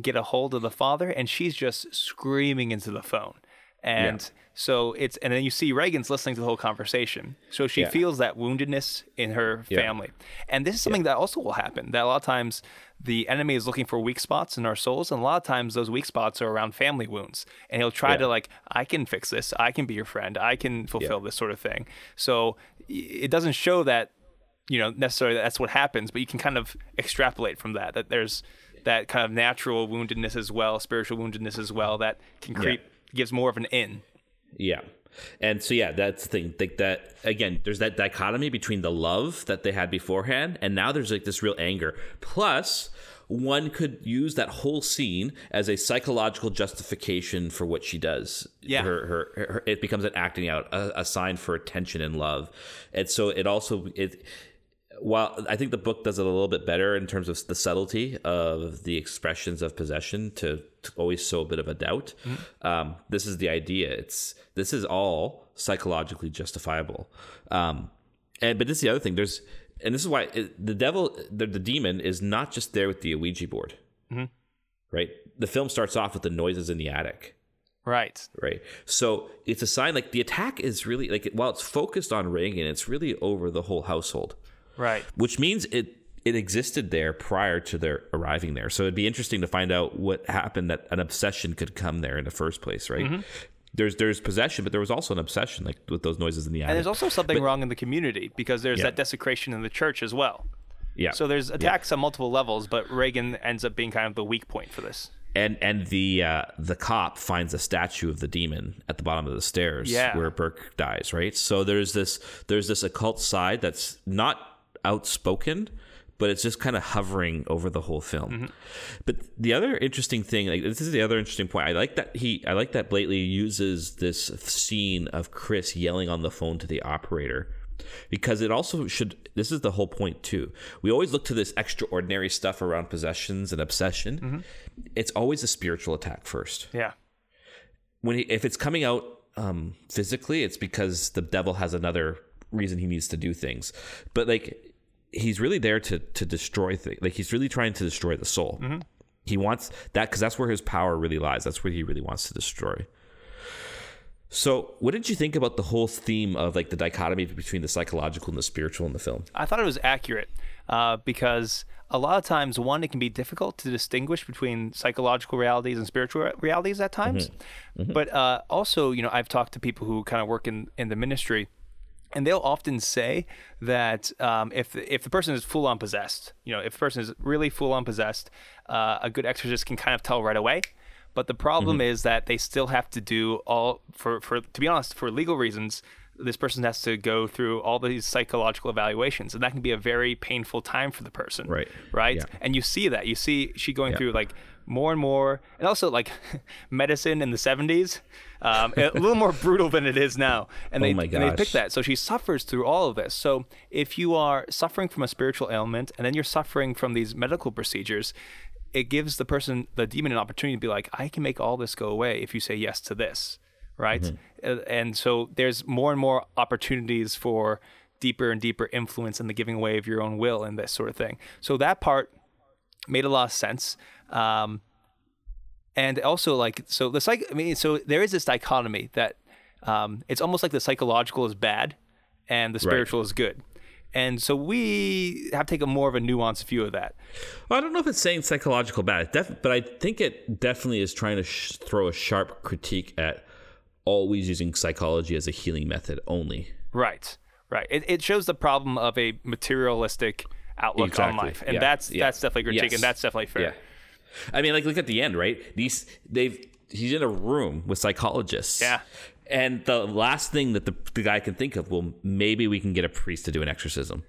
get a hold of the father, and she's just screaming into the phone. And so it's, and then you see Reagan's listening to the whole conversation. So she feels that woundedness in her family. And this is something that also will happen, that a lot of times the enemy is looking for weak spots in our souls. And a lot of times those weak spots are around family wounds. And he'll try to like, I can fix this. I can be your friend. I can fulfill this sort of thing. So it doesn't show that, necessarily that's what happens, but you can kind of extrapolate from that there's that kind of natural woundedness as well, spiritual woundedness as well, that can creep. Gives more of an in. Yeah. And so, that's the thing. Like that, again, there's that dichotomy between the love that they had beforehand, and now there's like this real anger. Plus, one could use that whole scene as a psychological justification for what she does. Yeah. Her it becomes an acting out, a sign for attention and love. And so it also... While I think the book does it a little bit better in terms of the subtlety of the expressions of possession to always sow a bit of a doubt, mm-hmm. This is the idea. This is all psychologically justifiable. But this is the other thing. This is why the devil, the demon, is not just there with the Ouija board, mm-hmm. right? The film starts off with the noises in the attic. Right. So it's a sign like the attack is really, like while it's focused on Reagan, it's really over the whole household. Right. Which means it existed there prior to their arriving there. So it'd be interesting to find out what happened that an obsession could come there in the first place, right? Mm-hmm. There's possession, but there was also an obsession like with those noises in the attic. And there's also something wrong in the community because there's that desecration in the church as well. Yeah. So there's attacks on multiple levels, but Reagan ends up being kind of the weak point for this. And the cop finds a statue of the demon at the bottom of the stairs where Burke dies, right? So there's this occult side that's not outspoken, but it's just kind of hovering over the whole film. Mm-hmm. But the other interesting thing, like this is the other interesting point. I like that Blatty uses this scene of Chris yelling on the phone to the operator, because it also should. This is the whole point too. We always look to this extraordinary stuff around possessions and obsession. Mm-hmm. It's always a spiritual attack first. Yeah. If it's coming out physically, it's because the devil has another reason he needs to do things, but like. he's really there to destroy things. Like, he's really trying to destroy the soul. Mm-hmm. He wants that because that's where his power really lies. That's where he really wants to destroy. So what did you think about the whole theme of, like, the dichotomy between the psychological and the spiritual in the film? I thought it was accurate because a lot of times, one, it can be difficult to distinguish between psychological realities and spiritual realities at times. Mm-hmm. Mm-hmm. But also, you know, I've talked to people who kind of work in the ministry, and they'll often say that if the person is full-on possessed, you know, if the person is really full-on possessed, a good exorcist can kind of tell right away. But the problem mm-hmm. is that they still have to do all for to be honest, for legal reasons, this person has to go through all these psychological evaluations, and that can be a very painful time for the person. Right. Yeah. And you see that. You see she going yeah. through, like, more and more, and also, like, medicine in the 70s, a little more brutal than it is now. And they pick that. So she suffers through all of this. So if you are suffering from a spiritual ailment and then you're suffering from these medical procedures, it gives the person, the demon, an opportunity to be like, I can make all this go away if you say yes to this, right? Mm-hmm. And so there's more and more opportunities for deeper and deeper influence in the giving away of your own will and this sort of thing. So that part made a lot of sense. And also, like, so the psych, I mean, so there is this dichotomy that it's almost like the psychological is bad and the spiritual is good. And so we have taken more of a nuanced view of that. Well, I don't know if it's saying psychological bad, but I think it definitely is trying to throw a sharp critique at always using psychology as a healing method only. Right. It shows the problem of a materialistic outlook on life. And that's definitely critique, and that's definitely fair. Yeah. I mean, like, look at the end, right? He's in a room with psychologists. Yeah. And the last thing that the guy can think of, well, maybe we can get a priest to do an exorcism.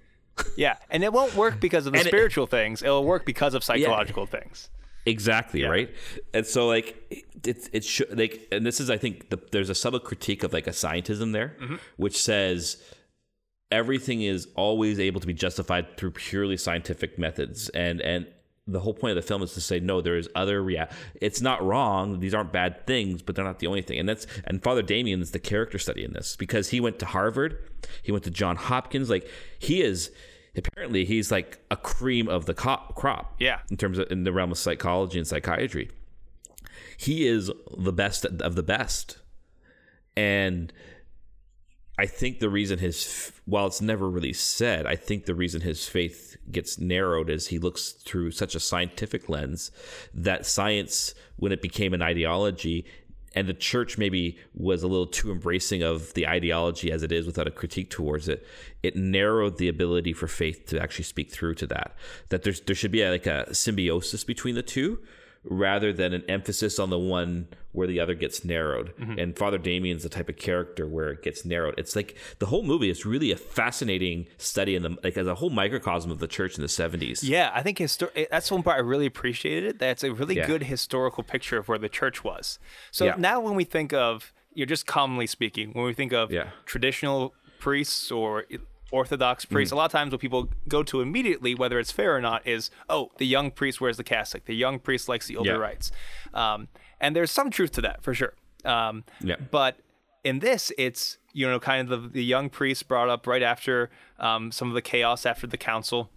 Yeah, and it won't work because of the spiritual things. It'll work because of psychological things. Exactly, right? And so, like, it should, like, and this is, I think, there's a subtle critique of, like, a scientism there, mm-hmm. which says everything is always able to be justified through purely scientific methods, and the whole point of the film is to say, no, there is other it's not wrong. These aren't bad things, but they're not the only thing. And Father Damien is the character study in this, because he went to Harvard. He went to Johns Hopkins. Like, he's like a cream of the crop. Yeah. In the realm of psychology and psychiatry, he is the best of the best. And I think the reason while it's never really said, I think the reason his faith gets narrowed is he looks through such a scientific lens that science, when it became an ideology, and the church maybe was a little too embracing of the ideology as it is without a critique towards it, it narrowed the ability for faith to actually speak through to that. That there should be like a symbiosis between the two, rather than an emphasis on the one where the other gets narrowed. Mm-hmm. And Father Damien's the type of character where it gets narrowed. It's like the whole movie is really a fascinating study in the, like, as a whole microcosm of the church in the 70s. Yeah, I think that's one part I really appreciated. That's a really good historical picture of where the church was. So now when we think of, you're just commonly speaking, when we think of traditional priests or Orthodox priests, a lot of times what people go to immediately, whether it's fair or not, is, oh, the young priest wears the cassock, the young priest likes the older rites, and there's some truth to that for sure, but in this, it's, you know, kind of the young priest brought up right after some of the chaos after the council,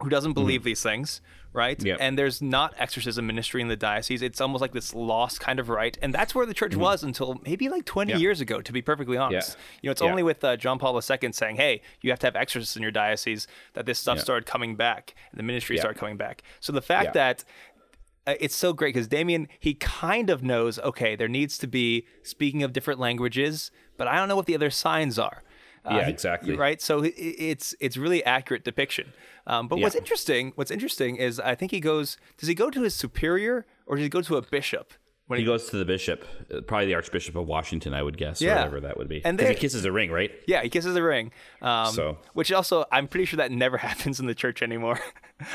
who doesn't believe these things, right? Yep. And there's not exorcism ministry in the diocese. It's almost like this lost kind of rite. And that's where the church was until maybe like 20 years ago, to be perfectly honest. Yeah. You know, it's only with John Paul II saying, hey, you have to have exorcists in your diocese, that this stuff started coming back, and the ministry started coming back. So the fact that it's so great, because Damien, he kind of knows, okay, there needs to be speaking of different languages, but I don't know what the other signs are. Yeah, exactly. Right. So it's really accurate depiction. But what's interesting is, I think he goes, does he go to his superior or does he go to a bishop? When he goes to the bishop, probably the Archbishop of Washington, I would guess, or whatever that would be. And he kisses a ring, right? Yeah, he kisses a ring. Which also, I'm pretty sure that never happens in the church anymore.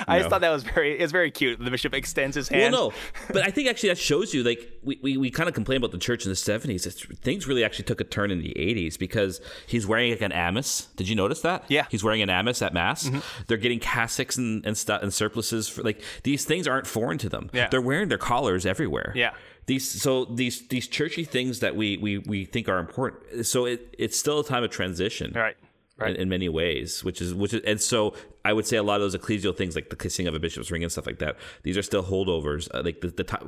I just thought that was very cute. The bishop extends his hand. Well, no, but I think actually that shows you, like, we kind of complain about the church in the 70s. Things really actually took a turn in the 80s, because he's wearing, like, an amice. Did you notice that? Yeah. He's wearing an amice at Mass. Mm-hmm. They're getting cassocks and stuff and surplices. For, like, these things aren't foreign to them. Yeah. They're wearing their collars everywhere. Yeah. These churchy things that we think are important. So it's still a time of transition. Right. right. in many ways, which is, and so I would say a lot of those ecclesial things, like the kissing of a bishop's ring and stuff like that, these are still holdovers. Like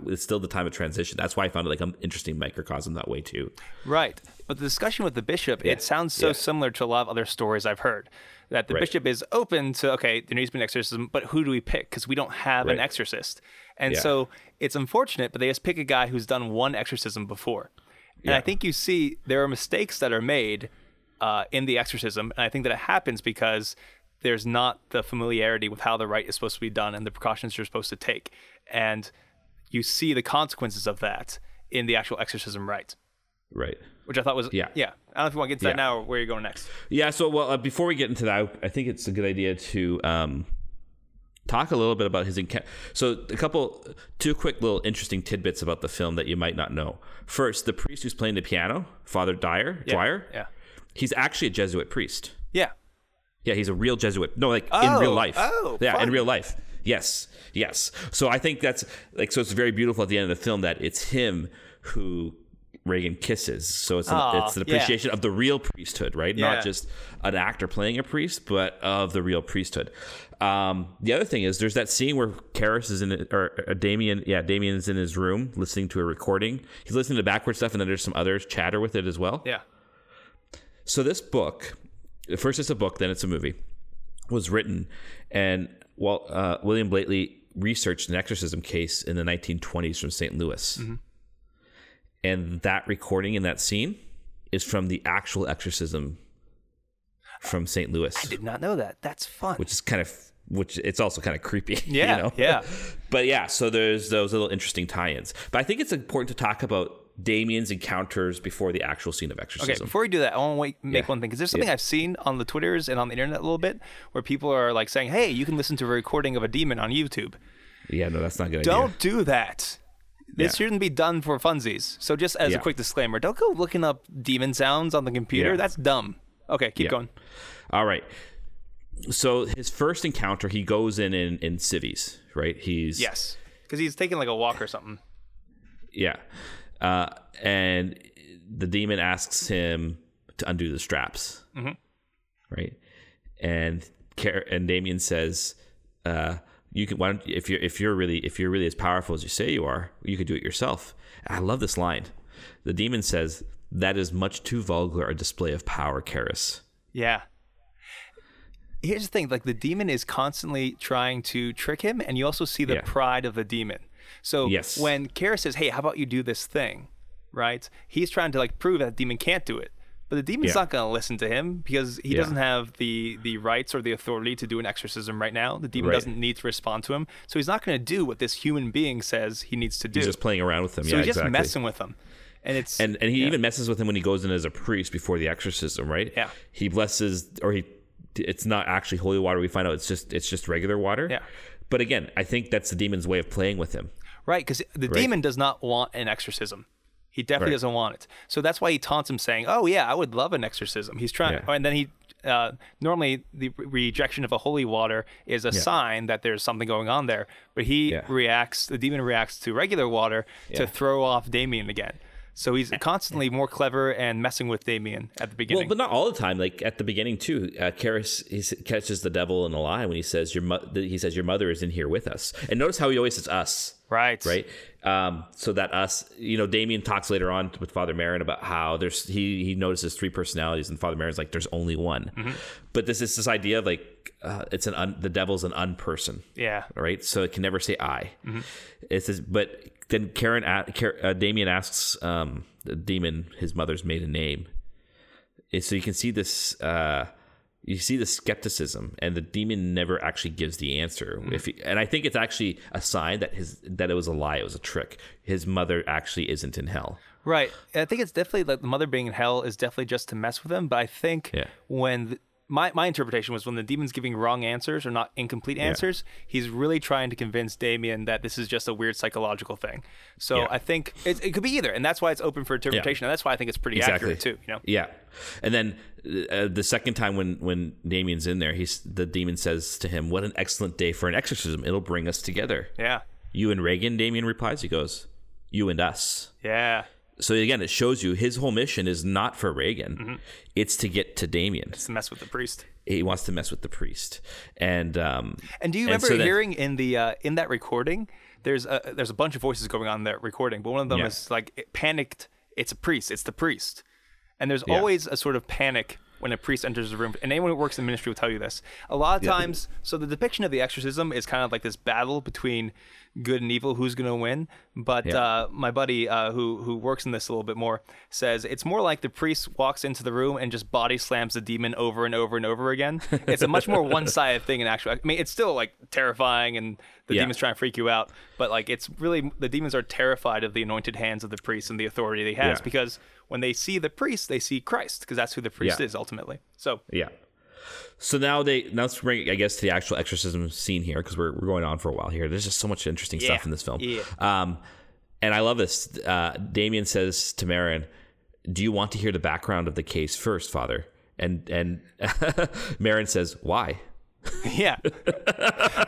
it's still the time of transition. That's why I found it like an interesting microcosm that way too. Right. But the discussion with the bishop, it sounds so similar to a lot of other stories I've heard, that the bishop is open to, okay, there needs to be an exorcism, but who do we pick? Because we don't have an exorcist. And so it's unfortunate, but they just pick a guy who's done one exorcism before. And I think you see there are mistakes that are made in the exorcism. And I think that it happens because there's not the familiarity with how the rite is supposed to be done and the precautions you're supposed to take. And you see the consequences of that in the actual exorcism rite. Right. Which I thought was, I don't know if you want to get to that now or where you're going next. Yeah, so before we get into that, I think it's a good idea to... talk a little bit about his encounter. So two quick little interesting tidbits about the film that you might not know. First, the priest who's playing the piano, Father Dwyer, he's actually a Jesuit priest. Yeah. Yeah, he's a real Jesuit. No, like in real life. Oh, yeah, fun. In real life. Yes, yes. So I think that's so it's very beautiful at the end of the film that it's him who Reagan kisses. So it's an appreciation of the real priesthood, right? Yeah. Not just an actor playing a priest, but of the real priesthood. The other thing is there's that scene where Karras is in, or Damien is in his room listening to a recording. He's listening to backward stuff, and then there's some other chatter with it as well. Yeah. So this book, first it's a book, then it's a movie, was written, and William Blatty researched an exorcism case in the 1920s from St. Louis. Mm-hmm. And that recording in that scene is from the actual exorcism from St. Louis. I did not know that. That's fun. Which it's also kind of creepy. Yeah, you know? Yeah. But yeah, so there's those little interesting tie-ins. But I think it's important to talk about Damien's encounters before the actual scene of exorcism. Okay, before we do that, I want to make one thing, because there's something I've seen on the Twitters and on the internet a little bit where people are like saying, hey, you can listen to a recording of a demon on YouTube. Yeah, no, that's not a good idea. Don't do that. This shouldn't be done for funsies. So just as a quick disclaimer, don't go looking up demon sounds on the computer. Yeah. That's dumb. Okay, keep going. All right. So his first encounter, he goes in civvies, right? Yes, because he's taking like a walk or something. Yeah. And the demon asks him to undo the straps, mm-hmm. right? And Damien says... You can. Why don't, if you're really as powerful as you say you are, you could do it yourself. I love this line. The demon says, "That is much too vulgar a display of power, Karras." Yeah. Here's the thing: like the demon is constantly trying to trick him, and you also see the pride of the demon. So when Karras says, "Hey, how about you do this thing?" Right? He's trying to like prove that the demon can't do it, but the demon's not going to listen to him because he doesn't have the rights or the authority to do an exorcism right now. The demon doesn't need to respond to him. So he's not going to do what this human being says he needs to do. He's just playing around with him. So he's just messing with him. And it's and he even messes with him when he goes in as a priest before the exorcism, right? Yeah. He blesses, or it's not actually holy water. We find out it's just regular water. Yeah. But again, I think that's the demon's way of playing with him. Right, because the demon does not want an exorcism. He definitely doesn't want it. So that's why he taunts him saying, oh, yeah, I would love an exorcism. He's trying. Yeah. And then he normally the rejection of a holy water is a sign that there's something going on there. But he reacts. The demon reacts to regular water to throw off Damien again. So he's constantly more clever and messing with Damien at the beginning. Well, but not all the time. Like at the beginning, too, Karras catches the devil in a lie when he says, your mother is in here with us. And notice how he always says us. Right. Right. So that us, you know, Damien talks later on with Father Merrin about how there's he notices three personalities, and Father Merrin's like, there's only one. Mm-hmm. But this is this idea of like it's the devil's an unperson. Yeah. Right. So it can never say I. Mm-hmm. It says, but then Damien asks the demon his mother's maiden name. So you can see this. You see the skepticism, and the demon never actually gives the answer. Mm-hmm. And I think it's actually a sign that it was a lie, it was a trick. His mother actually isn't in hell. Right. And I think it's definitely like the mother being in hell is definitely just to mess with him. But I think when my interpretation was when the demon's giving wrong answers or not incomplete answers, he's really trying to convince Damien that this is just a weird psychological thing. So I think it could be either. And that's why it's open for interpretation. And that's why I think it's pretty accurate too. You know? Yeah. And then the second time when Damien's in there, the demon says to him, what an excellent day for an exorcism. It'll bring us together. Yeah. You and Reagan, Damien replies. He goes, you and us. Yeah. So again, it shows you his whole mission is not for Reagan. Mm-hmm. It's to get to Damien. It's to mess with the priest. He wants to mess with the priest. And do you remember hearing in that recording, there's a bunch of voices going on in that recording, but one of them is like panicked. It's a priest. It's the priest. And there's always a sort of panic when a priest enters the room. And anyone who works in ministry will tell you this. A lot of times, so the depiction of the exorcism is kind of like this battle between good and evil, who's going to win. But my buddy who works in this a little bit more says it's more like the priest walks into the room and just body slams the demon over and over and over again. It's a much more one-sided thing in actual. I mean, it's still like terrifying and the demon's trying to freak you out. But like it's really, the demons are terrified of the anointed hands of the priest and the authority they has because when they see the priest, they see Christ, because that's who the priest is ultimately. So now let's bring, I guess, to the actual exorcism scene here, because we're going on for a while here. There's just so much interesting stuff in this film. Yeah. And I love this. Damien says to Merrin, "Do you want to hear the background of the case first, Father?" And Merrin says, "Why?" Yeah.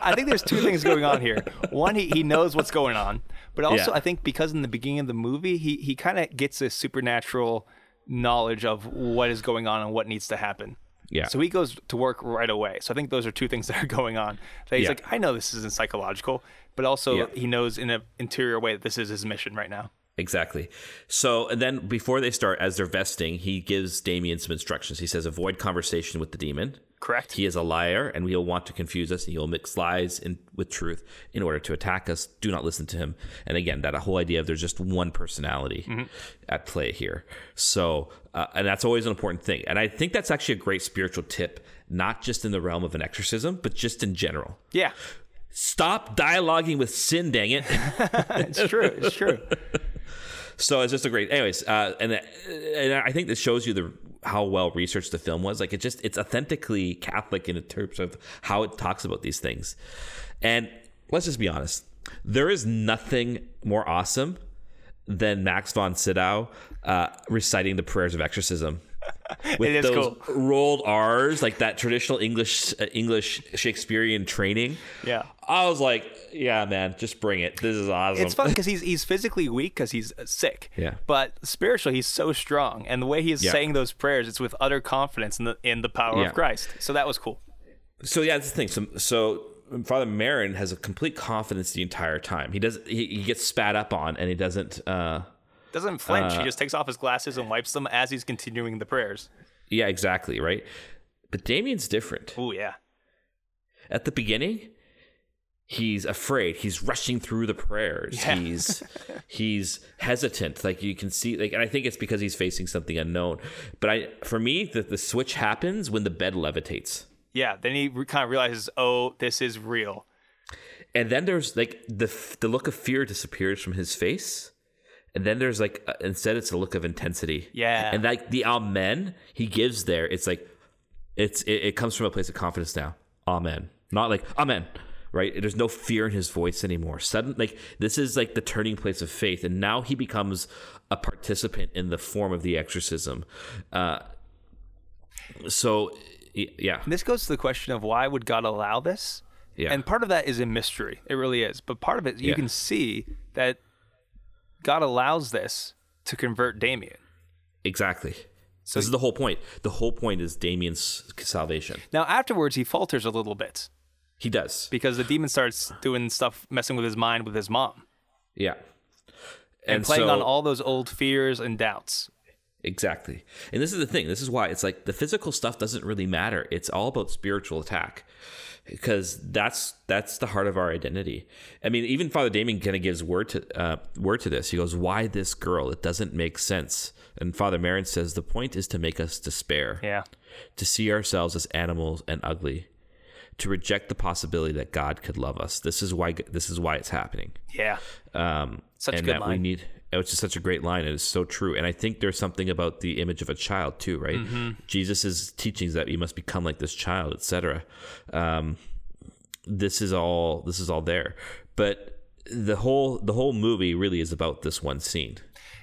I think there's two things going on here. One, he knows what's going on. But also, I think because in the beginning of the movie, he kind of gets this supernatural knowledge of what is going on and what needs to happen. Yeah. So he goes to work right away. So I think those are two things that are going on. That he's like, I know this isn't psychological, but also he knows in an interior way that this is his mission right now. Exactly. So, and then before they start, as they're vesting, he gives Damien some instructions. He says, avoid conversation with the demon. Correct. He is a liar, and he'll want to confuse us, and he'll mix lies with truth in order to attack us. Do not listen to him. And again, that whole idea of there's just one personality at play here. So, and that's always an important thing. And I think that's actually a great spiritual tip, not just in the realm of an exorcism, but just in general. Yeah. Stop dialoguing with sin, dang it. It's true. It's true. So it's just a great, anyways, and I think this shows you how well researched the film was. Like it's authentically Catholic in terms of how it talks about these things. And let's just be honest, there is nothing more awesome than Max von Sydow reciting the prayers of exorcism with those cool rolled R's, like that traditional English Shakespearean training. Yeah, I was like, yeah, man, just bring it. This is awesome. It's fun because he's physically weak because he's sick. Yeah, but spiritually he's so strong, and the way he's saying those prayers, it's with utter confidence in the power of Christ. So that was cool. So yeah, that's the thing. So Father Merrin has a complete confidence the entire time. He does. He gets spat up on, and he doesn't. Doesn't flinch. He just takes off his glasses and wipes them as he's continuing the prayers. Yeah, exactly, right? But Damien's different. Oh, yeah. At the beginning, he's afraid. He's rushing through the prayers. Yeah. He's hesitant. Like you can see, like, and I think it's because he's facing something unknown. But for me, the switch happens when the bed levitates. Yeah, then he kind of realizes, oh, this is real. And then there's like the look of fear disappears from his face. And then there's like, instead it's a look of intensity. Yeah. And like the amen he gives there, it's like, it comes from a place of confidence now. Amen. Not like, amen, right? There's no fear in his voice anymore. This is like the turning place of faith. And now he becomes a participant in the form of the exorcism. So, yeah. This goes to the question of why would God allow this? Yeah. And part of that is a mystery. It really is. But part of it, you can see that God allows this to convert Damien. Exactly. So this is the whole point. The whole point is Damien's salvation. Now, afterwards, he falters a little bit. He does. Because the demon starts doing stuff, messing with his mind with his mom. Yeah. And playing on all those old fears and doubts. Exactly. And this is the thing. This is why it's like the physical stuff doesn't really matter. It's all about spiritual attack. Because that's the heart of our identity. I mean, even Father Damien kind of gives word to this. He goes, "Why this girl? It doesn't make sense." And Father Merrin says, "The point is to make us despair, to see ourselves as animals and ugly, to reject the possibility that God could love us. This is why it's happening." Yeah, such a good line. It's just such a great line, and it's so true. And I think there's something about the image of a child too, right? Mm-hmm. Jesus' teachings that you must become like this child, etc. This is all there, but the whole movie really is about this one scene,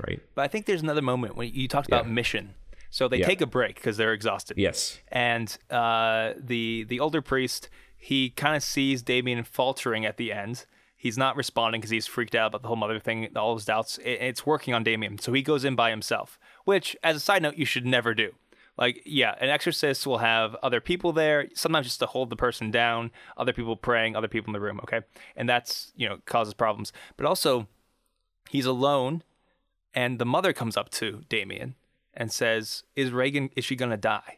right? But I think there's another moment when you talked about mission. So they take a break because they're exhausted. Yes, and the older priest, he kind of sees Damien faltering at the end. He's not responding because he's freaked out about the whole mother thing, all his doubts. It's working on Damien. So he goes in by himself, which, as a side note, you should never do. Like, yeah, an exorcist will have other people there, sometimes just to hold the person down, other people praying, other people in the room, okay? And that's, you know, causes problems. But also, he's alone, and the mother comes up to Damien and says, is she going to die?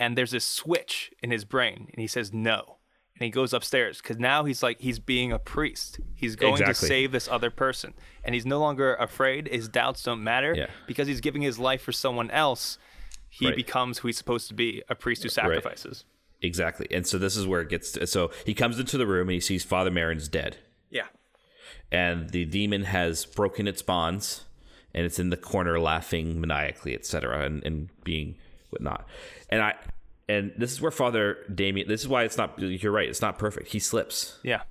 And there's this switch in his brain, and he says no. And he goes upstairs because now he's like, he's being a priest. He's going to save this other person. And he's no longer afraid. His doubts don't matter because he's giving his life for someone else. He becomes who he's supposed to be, a priest who sacrifices. Right. Exactly. And so this is where it gets to, so he comes into the room and he sees Father Merrin's dead. Yeah. And the demon has broken its bonds and it's in the corner laughing maniacally, etc., and being whatnot. And this is where Father Damien, this is why it's not, you're right, it's not perfect. He slips. Yeah.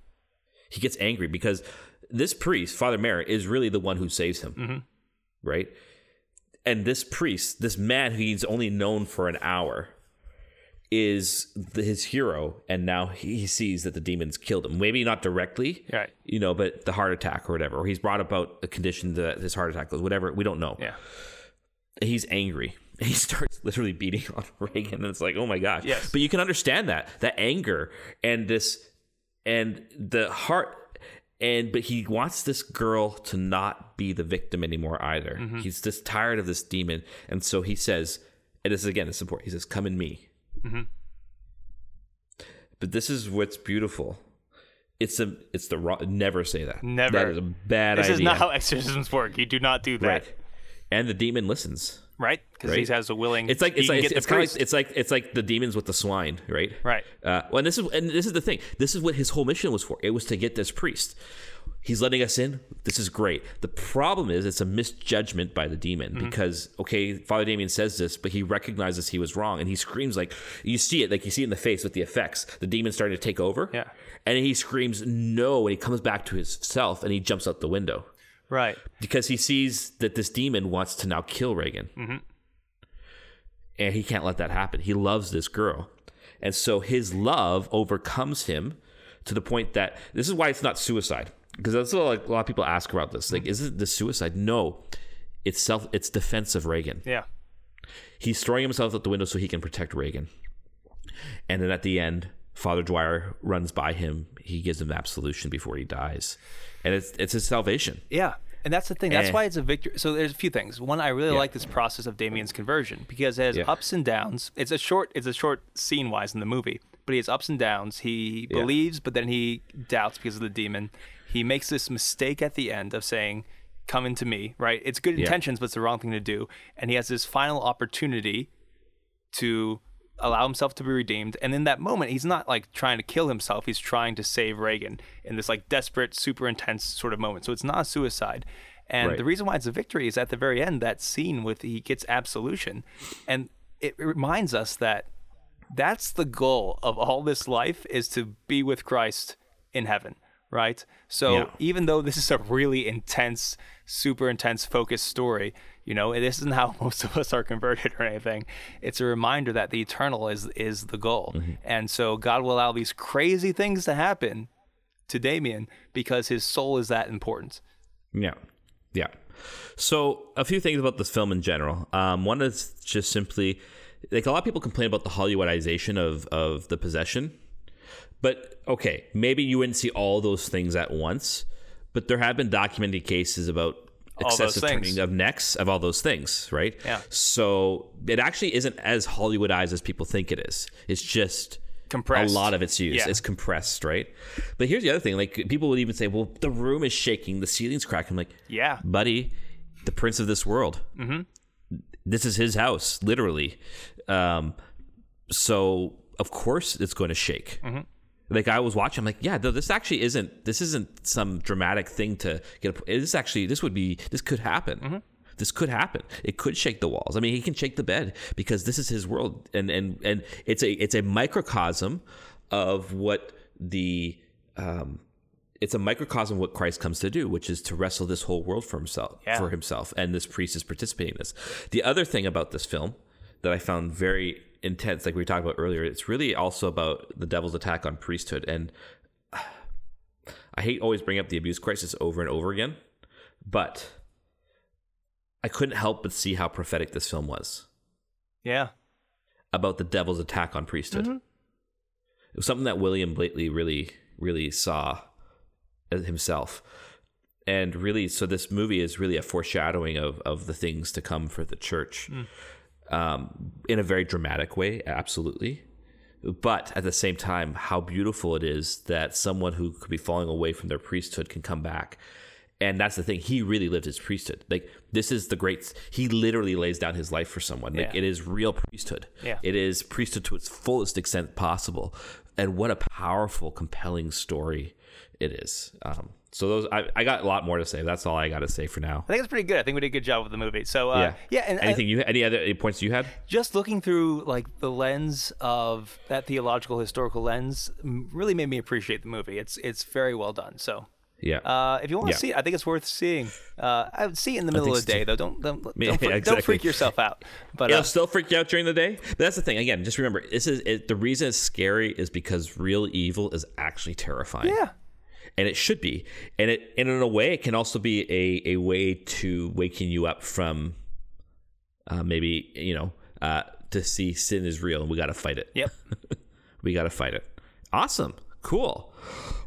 He gets angry because this priest, Father Merrin, is really the one who saves him. Mm-hmm. Right? And this priest, this man who he's only known for an hour, is his hero. And now he sees that the demons killed him. Maybe not directly, right, you know, but the heart attack or whatever. Or he's brought about a condition that his heart attack goes, whatever. We don't know. Yeah. He's angry. He starts literally beating on Reagan, and it's like, oh my gosh. Yes. But you can understand that anger and this and the heart, but he wants this girl to not be the victim anymore either. Mm-hmm. He's just tired of this demon, and so he says, and this is again his support. He says, "Come in me." Mm-hmm. But this is what's beautiful. It's the wrong. Never say that. Never. That is a bad idea. This is not how exorcisms work. You do not do that. Right. And the demon listens. Right, because he has a willing. It's like the demons with the swine, right? Right. Well, and this is the thing. This is what his whole mission was for. It was to get this priest. He's letting us in. This is great. The problem is it's a misjudgment by the demon because Father Damien says this, but he recognizes he was wrong, and he screams like you see it in the face with the effects. The demon starting to take over. Yeah. And he screams no, and he comes back to himself, and he jumps out the window. Right. Because he sees that this demon wants to now kill Reagan. Mm-hmm. And he can't let that happen. He loves this girl. And so his love overcomes him to the point that this is why it's not suicide. Because that's what a lot of people ask about this. Like, is it the suicide? No. It's defense of Reagan. Yeah. He's throwing himself out the window so he can protect Reagan. And then at the end, Father Dwyer runs by him. He gives him absolution before he dies. And it's his salvation. Yeah. And that's the thing. That's why it's a victory. So there's a few things. One, I really like this process of Damien's conversion because it has ups and downs. It's a short scene-wise in the movie, but he has ups and downs. He believes, but then he doubts because of the demon. He makes this mistake at the end of saying, "Come into me," right? It's good intentions, but it's the wrong thing to do. And he has this final opportunity to allow himself to be redeemed. And in that moment, he's not like trying to kill himself. He's trying to save Reagan in this like desperate, super intense sort of moment. So it's not a suicide. And the reason why it's a victory is at the very end, that scene with he gets absolution. And it reminds us that that's the goal of all this life is to be with Christ in heaven, right? So even though this is a really intense, super intense focused story, you know, this isn't how most of us are converted or anything. It's a reminder that the eternal is the goal. Mm-hmm. And so God will allow these crazy things to happen to Damien because his soul is that important. Yeah. Yeah. So a few things about this film in general. One is just simply, like, a lot of people complain about the Hollywoodization of the possession. But, okay, maybe you wouldn't see all those things at once. But there have been documented cases about excessive turning of necks, of all those things, right? Yeah. So it actually isn't as Hollywoodized as people think it is. It's just compressed. A lot of it's used. Yeah. It's compressed, right? But here's the other thing. Like, people would even say, well, the room is shaking, the ceiling's cracking. I'm like, yeah, buddy, the prince of this world. Mm-hmm. This is his house, literally. So, of course, it's going to shake. Mm-hmm. Like, I was watching, I'm like, yeah, this actually isn't. This isn't some dramatic thing to get. This could happen. Mm-hmm. This could happen. It could shake the walls. I mean, he can shake the bed because this is his world, and it's a microcosm of what Christ comes to do, which is to wrestle this whole world for himself, and this priest is participating in this. The other thing about this film that I found very intense, like we talked about earlier, it's really also about the devil's attack on priesthood. And I hate always bringing up the abuse crisis over and over again, but I couldn't help but see how prophetic this film was. Yeah. About the devil's attack on priesthood. Mm-hmm. It was something that William Blatty really, really saw himself. And really, so this movie is really a foreshadowing of the things to come for the church, in a very dramatic way, absolutely. But at the same time, how beautiful it is that someone who could be falling away from their priesthood can come back. And that's the thing. He really lived his priesthood. Like, this is the great, he literally lays down his life for someone. Like, yeah. It is real priesthood. Yeah. It is priesthood to its fullest extent possible. And what a powerful, compelling story it is. So those, I got a lot more to say. That's all I got to say for now. I think it's pretty good. I think we did a good job with the movie. So yeah. And any points you had? Just looking through like the lens of that theological historical lens really made me appreciate the movie. It's very well done. So yeah. If you want to see it, I think it's worth seeing. I would see it in the middle of the day though. Don't freak yourself out. But it'll still freak you out during the day. But that's the thing. Again, just remember the reason it's scary is because real evil is actually terrifying. Yeah. And it should be. And in a way, it can also be a way to waking you up from maybe, to see sin is real and we got to fight it. Yep. We got to fight it. Awesome. Cool.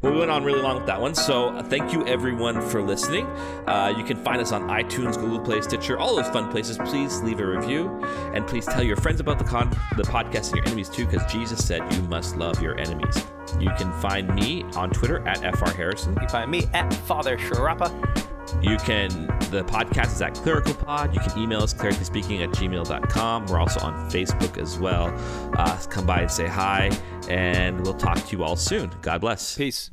Well, we went on really long with that one. So thank you, everyone, for listening. You can find us on iTunes, Google Play, Stitcher, all those fun places. Please leave a review. And please tell your friends about the podcast and your enemies, too, because Jesus said you must love your enemies. You can find me on Twitter at FR Harrison. You can find me at Father Sharapa. The podcast is at Clerical Pod. You can email us, clericallyspeaking@gmail.com. We're also on Facebook as well. Come by and say hi, and we'll talk to you all soon. God bless. Peace.